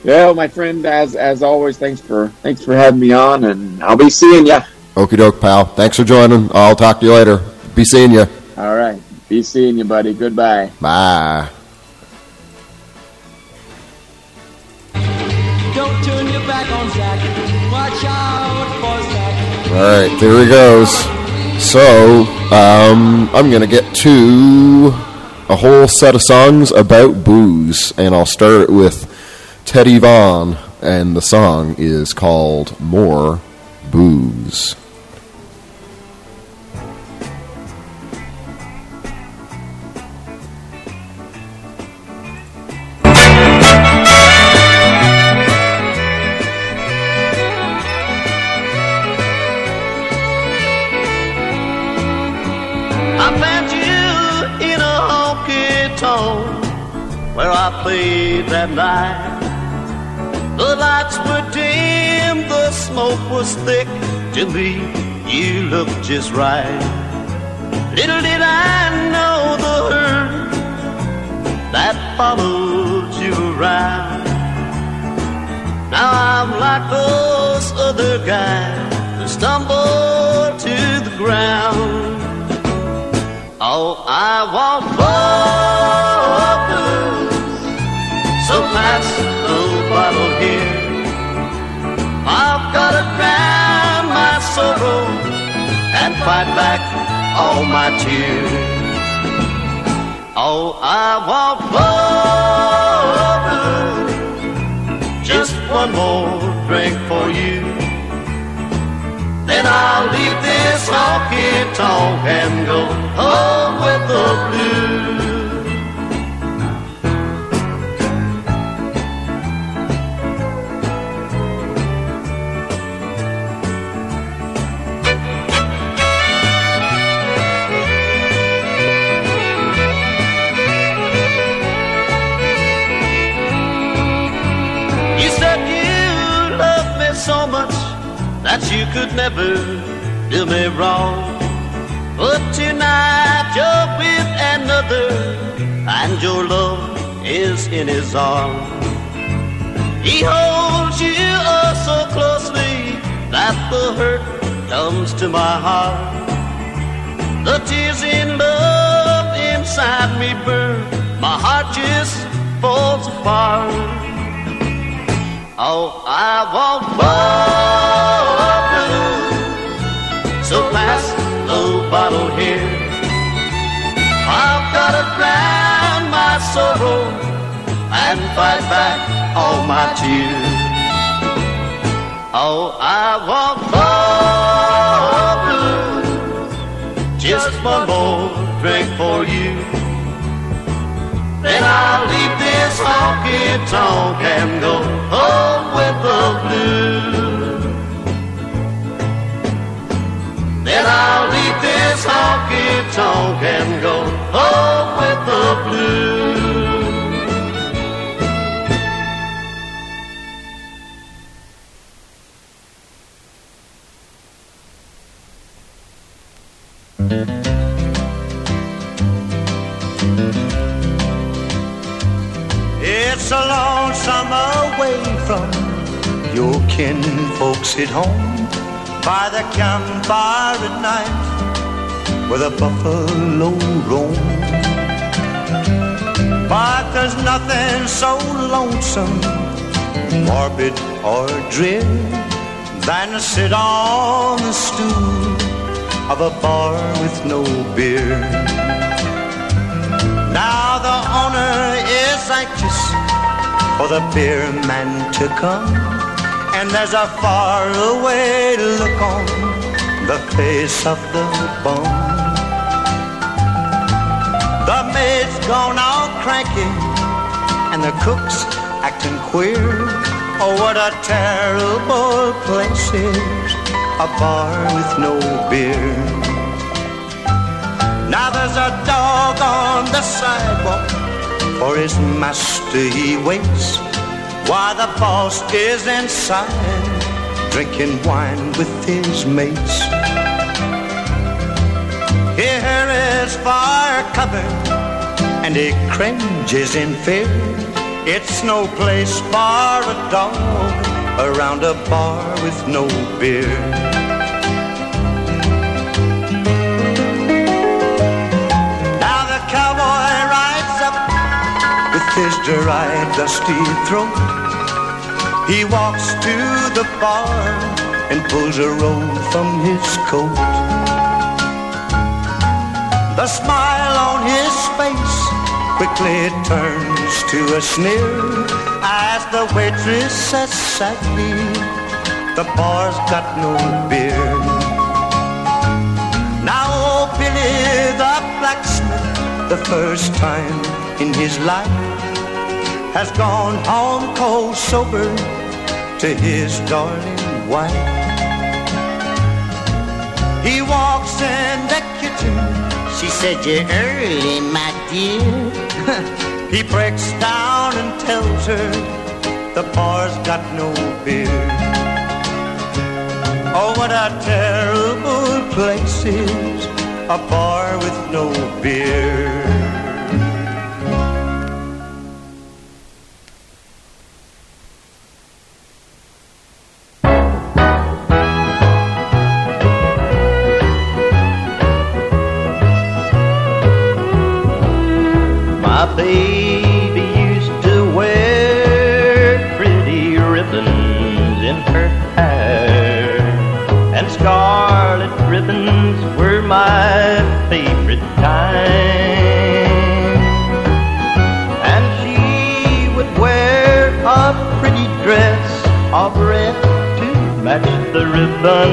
Yeah, well, my friend, as as always, thanks for thanks for having me on, and I'll be seeing ya. Okie doke, pal. Thanks for joining. I'll talk to you later. Be seeing ya. All right. Be seeing you, buddy. Goodbye. Bye. Don't turn your back on Zach. Watch out for Zach. All right, there he goes. So, um, I'm going to get to a whole set of songs about booze, and I'll start it with Teddy Vaughn, and the song is called More Booze. I found you in a honky tonk where I played that night. The lights were dim, the smoke was thick. To me, you looked just right. Little did I know the hurt that followed you around. Now I'm like those other guys who stumble to the ground. Oh, I want more booze. So here. I've gotta drown my sorrow and fight back all my tears. Oh, I want love, just one more drink for you. Then I'll leave this honky-tonk and go home with the blues. That you could never do me wrong, but tonight you're with another, and your love is in his arms. He holds you oh so closely that the hurt comes to my heart. The tears in love inside me burn, my heart just falls apart. Oh, I want more. So pass the bottle here. I've gotta drown my sorrow and fight back all my tears. Oh, I want more blue, just one more drink for you. Then I'll leave this honky-tonk and go home with the blues. Then I'll leave this honky-tonk and go home with the blues. It's a long summer away from your kinfolks at home, by the campfire at night where the buffalo roam. But there's nothing so lonesome, morbid or drear, than to sit on the stool of a bar with no beer. Now the owner is anxious for the beer man to come, and there's a faraway look on the face of the bum. The maid's gone all cranky and the cook's acting queer. Oh, what a terrible place is a bar with no beer. Now there's a dog on the sidewalk, for his master he waits, while the boss is inside drinking wine with his mates. Here is fire covered and he cringes in fear. It's no place for a dog around a bar with no beer. Now the cowboy rides up with his dry dusty throat. He walks to the bar and pulls a roll from his coat. The smile on his face quickly turns to a sneer as the waitress says sadly, the bar's got no beer. Now old Billy the blacksmith, the first time in his life, has gone home cold sober to his darling wife. He walks in the kitchen, she said, "You're early, my dear." He breaks down and tells her the bar's got no beer. Oh, what a terrible place is a bar with no beer. Baby used to wear pretty ribbons in her hair, and scarlet ribbons were my favorite time. And she would wear a pretty dress of red to match the ribbon,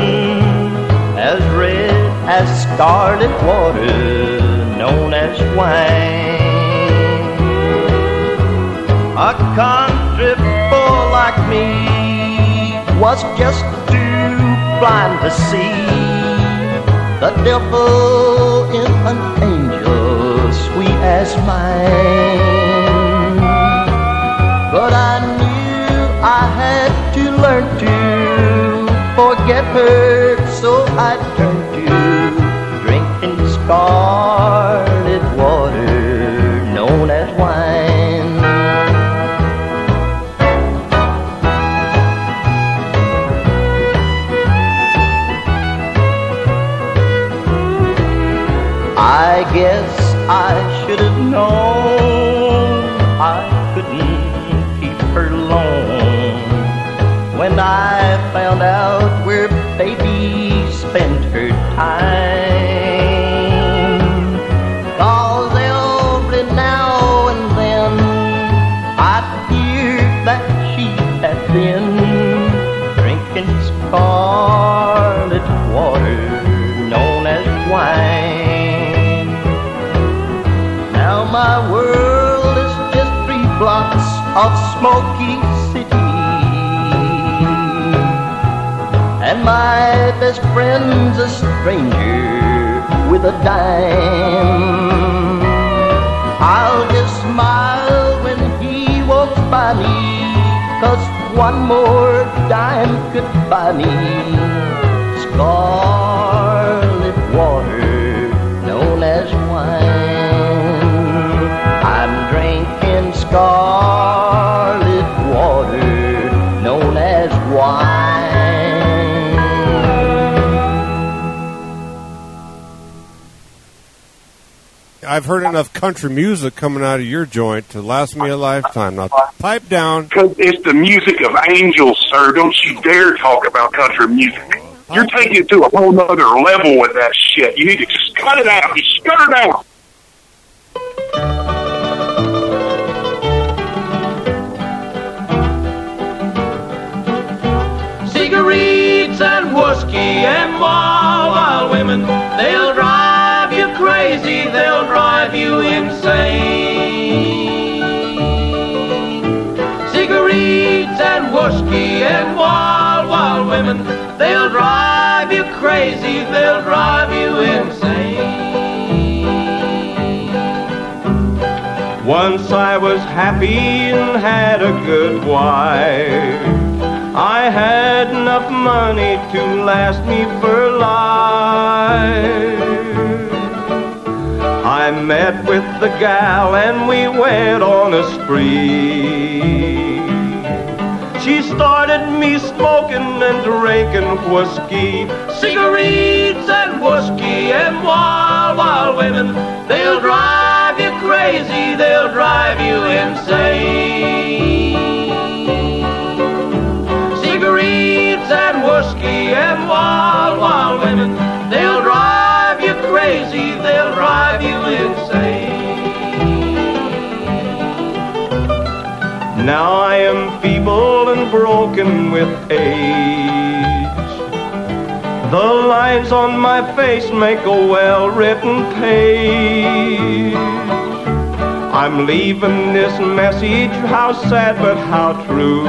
as red as scarlet water known as wine. A country boy like me was just too blind to see the devil in an angel sweet as mine. But I knew I had to learn to forget her, so I turned to drinking scarlet water known as wine. I guess I should have known I couldn't keep her long when I found out where baby spent her time. 'Cause every now and then I feared that she had been drinking scarlet water known as wine. Now my world is just three blocks of smoky city, and my best friend's a stranger with a dime. I'll just smile when he walks by me, 'cause one more dime could buy me scarlet water known as wine. I'm drinking scarlet water known as wine. I've heard enough country music coming out of your joint to last me a lifetime. Now, pipe down. It's the music of angels, sir. Don't you dare talk about country music. You're taking it to a whole nother level with that shit. You need to just cut it out. Just cut it out. Cigarettes and whiskey and wild, wild women, they'll drive crazy, they'll drive you insane. Cigarettes and whiskey and wild, wild women, they'll drive you crazy, they'll drive you insane. Once I was happy and had a good wife. I had enough money to last me for life. I met with the gal and we went on a spree. She started me smoking and drinking whiskey. Cigarettes and whiskey and wild, wild women, they'll drive you crazy, they'll drive you insane. Cigarettes and whiskey and wild, wild women, they'll drive crazy, they'll drive you insane. Now I am feeble and broken with age. The lines on my face make a well-written page. I'm leaving this message, how sad but how true,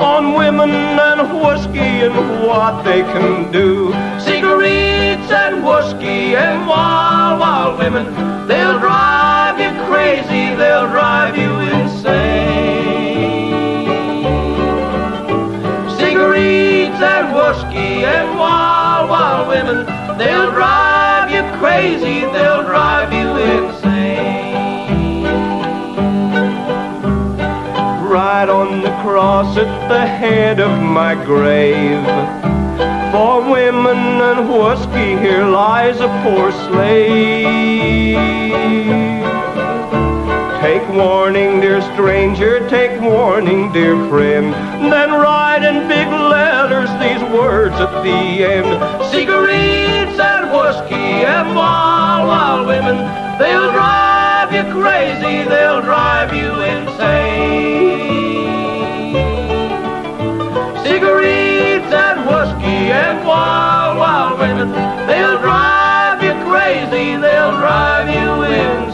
on women and whiskey and what they can do. Cigarettes and whiskey and wild, wild women, they'll drive you crazy, they'll drive you insane. Cigarettes and whiskey and wild, wild women, they'll drive you crazy, they'll drive you insane. Right on the cross at the head of my grave, for women and whiskey, here lies a poor slave. Take warning, dear stranger, take warning, dear friend. Then write in big letters these words at the end. Cigarettes and whiskey and wild, wild women, they'll drive you crazy, they'll drive you insane. Cigarettes and whiskey and wild, wild women, they'll drive you crazy, they'll drive you insane.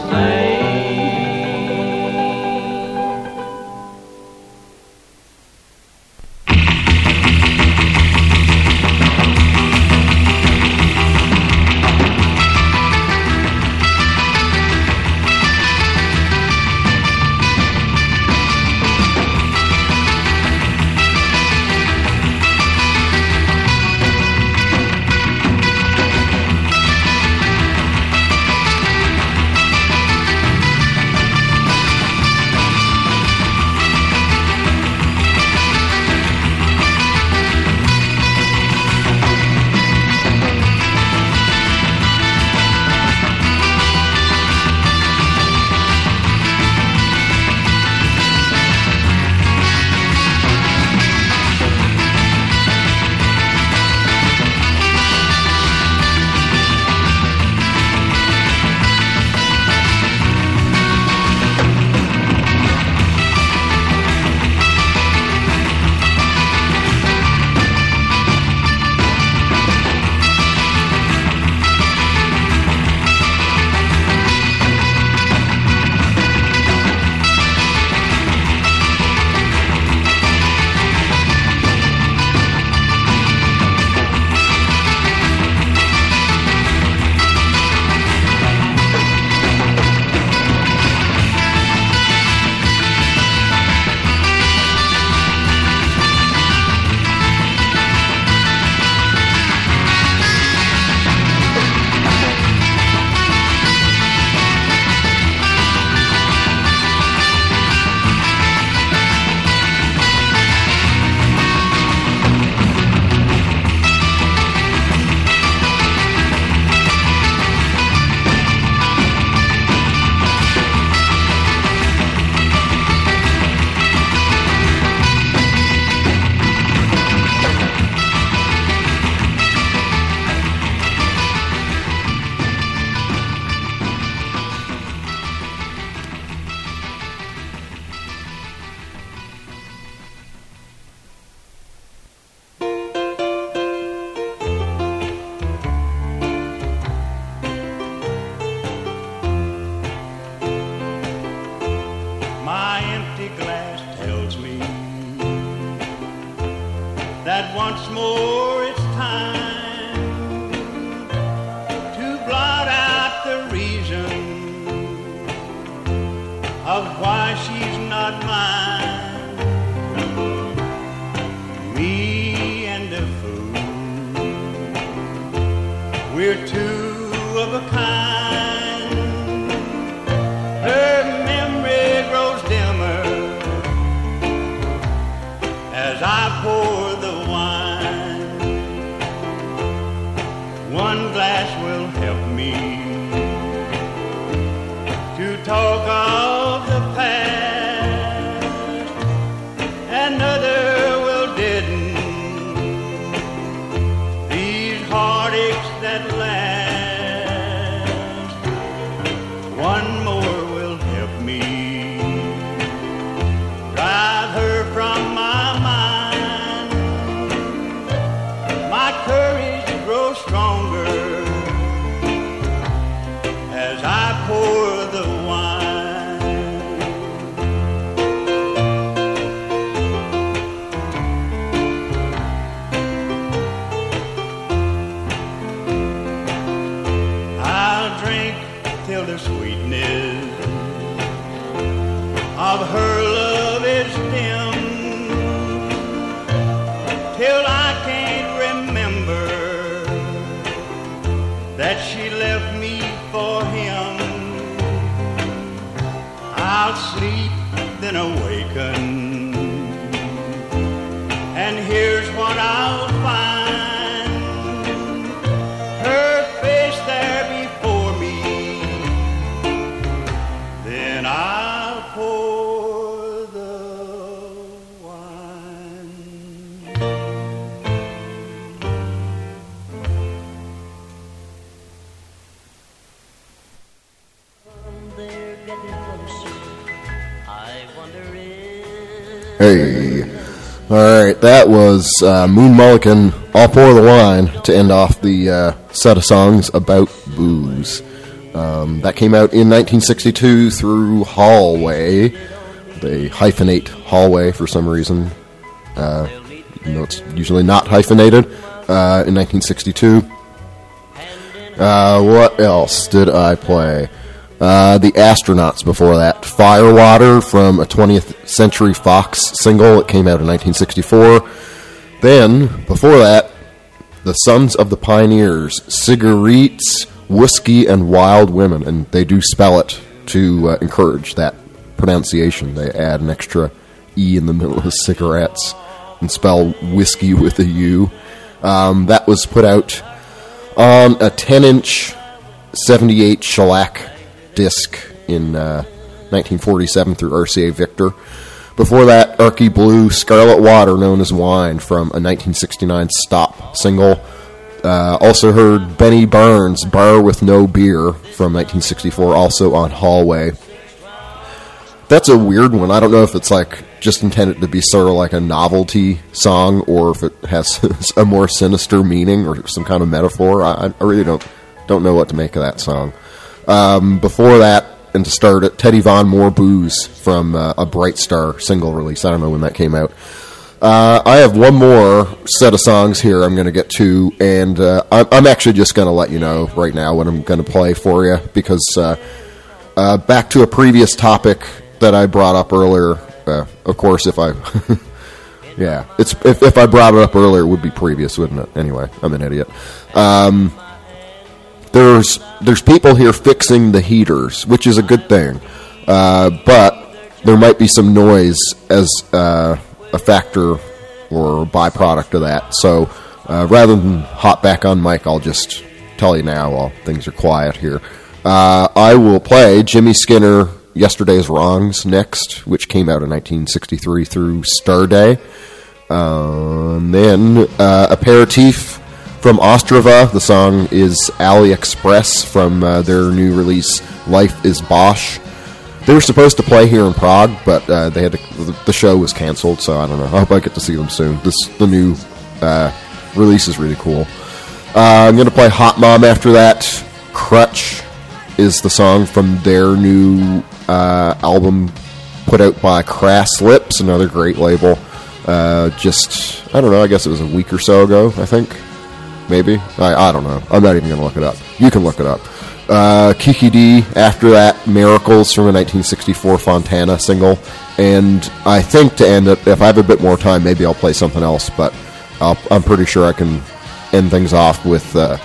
And I Hey. All right, that was uh, Moon Mullican, I'll Pour the Wine, to end off the uh, set of songs about booze. Um, that came out in nineteen sixty-two through Hallway. They hyphenate Hallway for some reason. Uh, you know, it's usually not hyphenated uh, in nineteen sixty-two. Uh, what else did I play? Uh, the Astronauts before that. Firewater from a twentieth Century Fox single. It came out in nineteen sixty-four. Then, before that, the Sons of the Pioneers. Cigarettes, Whiskey, and Wild Women. And they do spell it to uh, encourage that pronunciation. They add an extra E in the middle of cigarettes and spell whiskey with a U. Um, that was put out on a ten-inch seventy-eight shellac disc in uh, nineteen forty-seven through R C A Victor. Before that, Archie Blue, Scarlet Water, Known as Wine, from a nineteen sixty-nine Stop single. Uh, also heard Benny Barnes, Bar with No Beer, from nineteen sixty-four, also on Hallway. That's a weird one. I don't know if it's like just intended to be sort of like a novelty song or if it has a more sinister meaning or some kind of metaphor. I, I really don't don't know what to make of that song. Um, before that, and to start it, Teddy Von More Booze from uh, a Bright Star single release. I don't know when that came out. Uh, I have one more set of songs here I'm going to get to, and uh, I'm, I'm actually just going to let you know right now what I'm going to play for you, because uh, uh, back to a previous topic that I brought up earlier. Uh, of course, if I... yeah, it's if, if I brought it up earlier, it would be previous, wouldn't it? Anyway, I'm an idiot. Um... There's there's people here fixing the heaters, which is a good thing, uh, but there might be some noise as uh, a factor or a byproduct of that. So uh, rather than hop back on mic, I'll just tell you now while things are quiet here. Uh, I will play Jimmy Skinner, Yesterday's Wrongs, next, which came out in nineteen sixty-three through Starday. Uh, and then uh, Aperitif from Ostrava. The song is AliExpress from uh, their new release, Life is Bosch. They were supposed to play here in Prague, but uh, they had to, the show was cancelled, so I don't know. I hope I get to see them soon. This The new uh, release is really cool. Uh, I'm going to play Hot Mom after that. Crutch is the song from their new uh, album put out by Crass Lips, another great label. Uh, just, I don't know, I guess it was a week or so ago, I think. Maybe. I, I don't know. I'm not even going to look it up. You can look it up. Uh, Kiki D, after that, Miracles from a nineteen sixty-four Fontana single. And I think to end it, if I have a bit more time, maybe I'll play something else. But I'll, I'm pretty sure I can end things off with uh,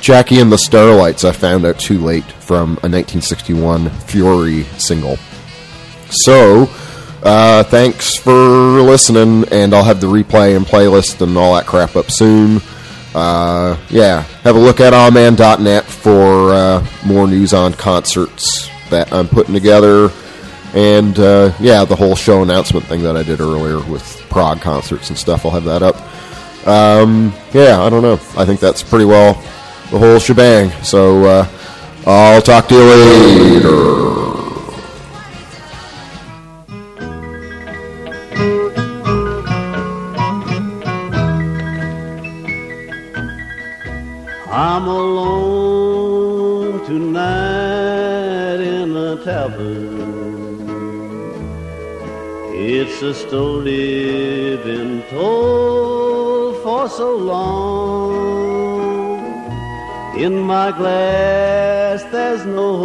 Jackie and the Starlights, I Found Out Too Late, from a nineteen sixty-one Fury single. So... Uh, thanks for listening, and I'll have the replay and playlist and all that crap up soon. Uh, yeah, have a look at ah man dot net for uh, more news on concerts that I'm putting together, and uh, yeah, the whole show announcement thing that I did earlier with Prague concerts and stuff, I'll have that up. Um, yeah, I don't know. I think that's pretty well the whole shebang, so uh, I'll talk to you later. I'm alone tonight in a tavern. It's a story been told for so long. In my glass there's no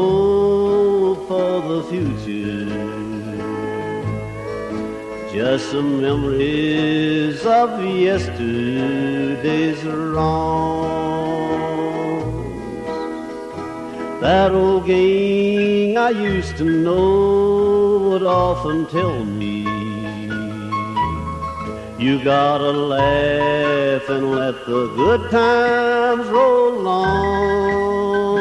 hope for the future, just some memories of yesterday's wrong. That old gang I used to know would often tell me, you gotta laugh and let the good times roll on.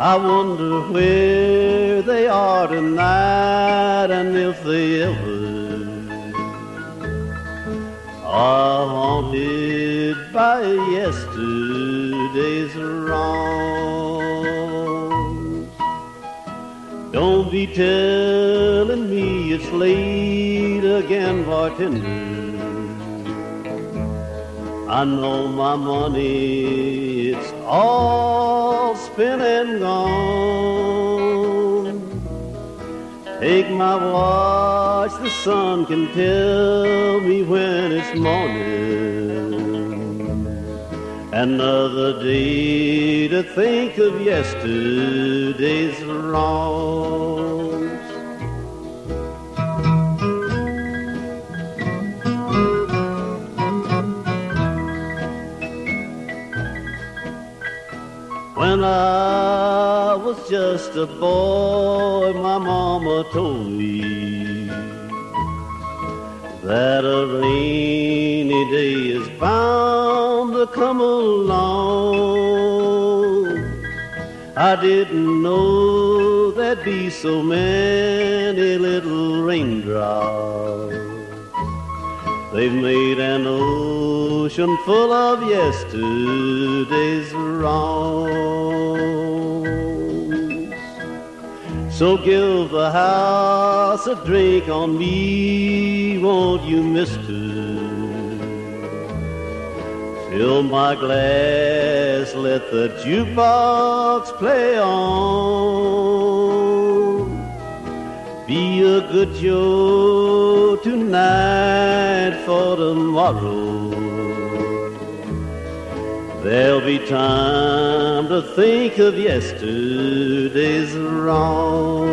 I wonder where they are tonight, and if they ever are haunted by yesterday's wrong. Don't be telling me it's late again, bartender. I know my money, it's all spent and gone. Take my watch, the sun can tell me when it's morning. Another day to think of yesterday's wrong. When I was just a boy, my mama told me that a rainy day is bound to come along. I didn't know there'd be so many little raindrops. They've made an ocean full of yesterday's wrongs. So give the house a drink on me, won't you, mister? Fill my glass, let the jukebox play on. Be a good Joe tonight for tomorrow. There'll be time to think of yesterday's wrong.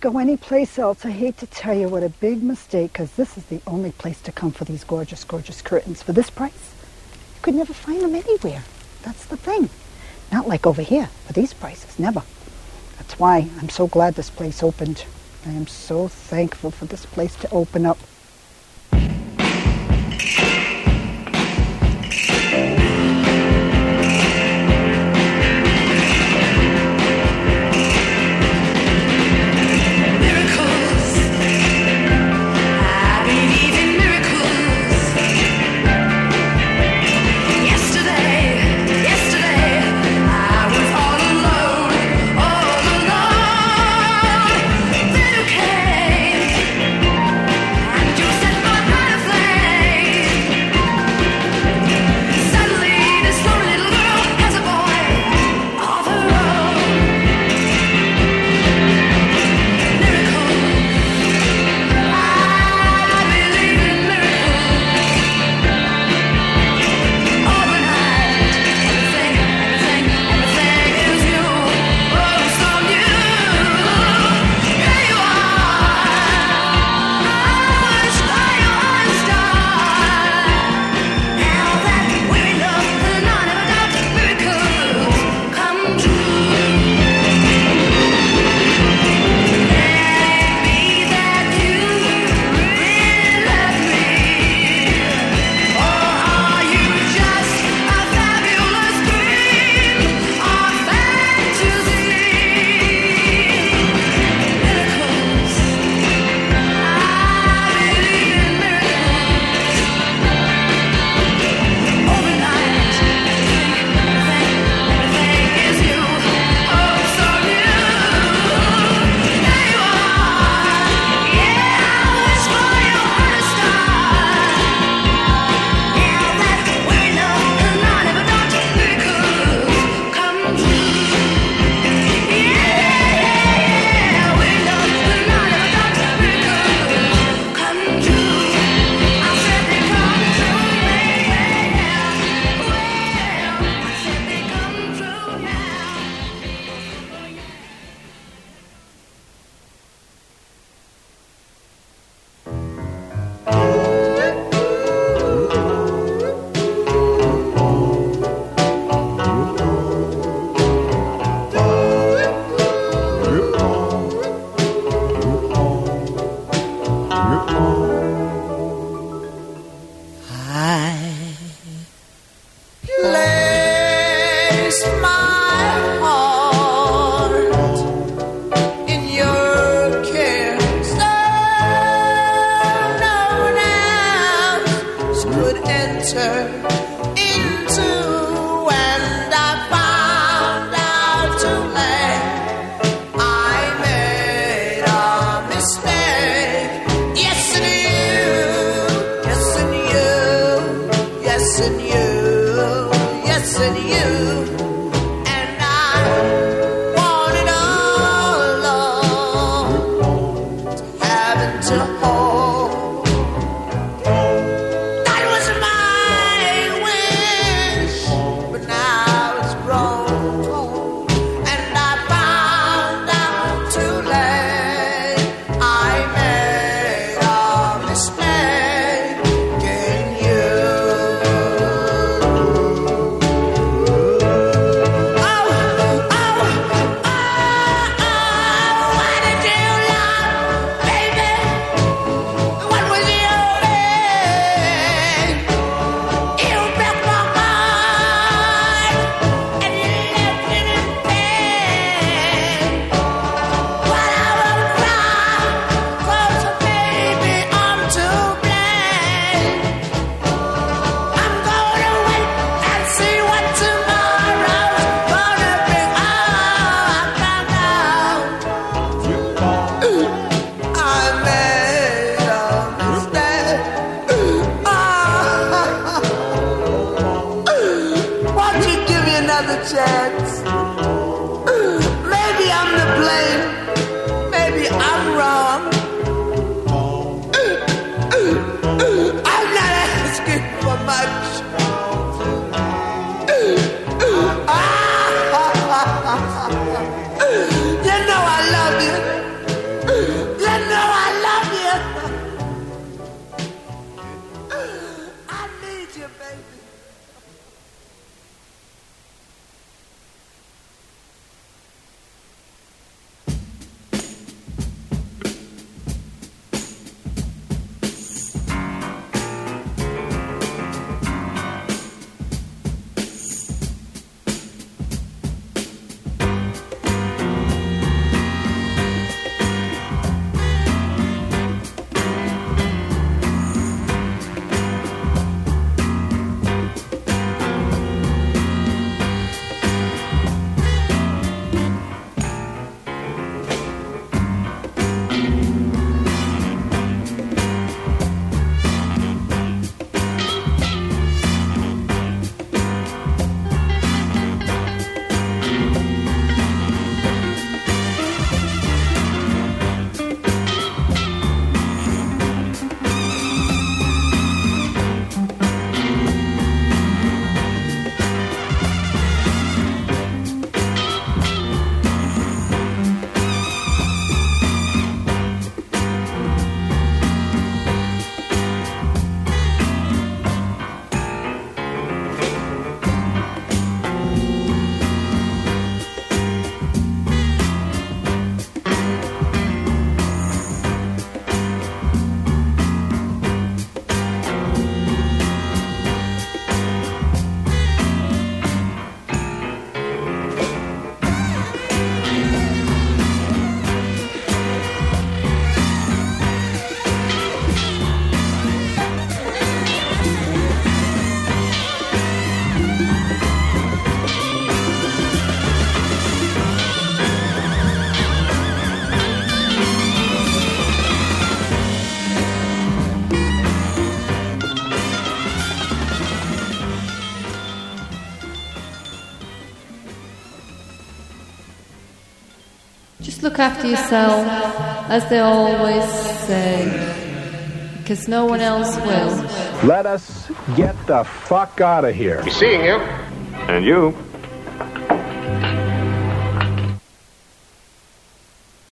Go any place else, I hate to tell you what a big mistake, because this is the only place to come for these gorgeous, gorgeous curtains. For this price, you could never find them anywhere. That's the thing. Not like over here, for these prices, never. That's why I'm so glad this place opened. I am so thankful for this place to open up. would enter into, and I found out too late I made a mistake. Yes and you, yes and you, yes and you, yes and you. Look after yourself, as they always say, because no one else will. Let us get the fuck out of here. Be seeing you. And you.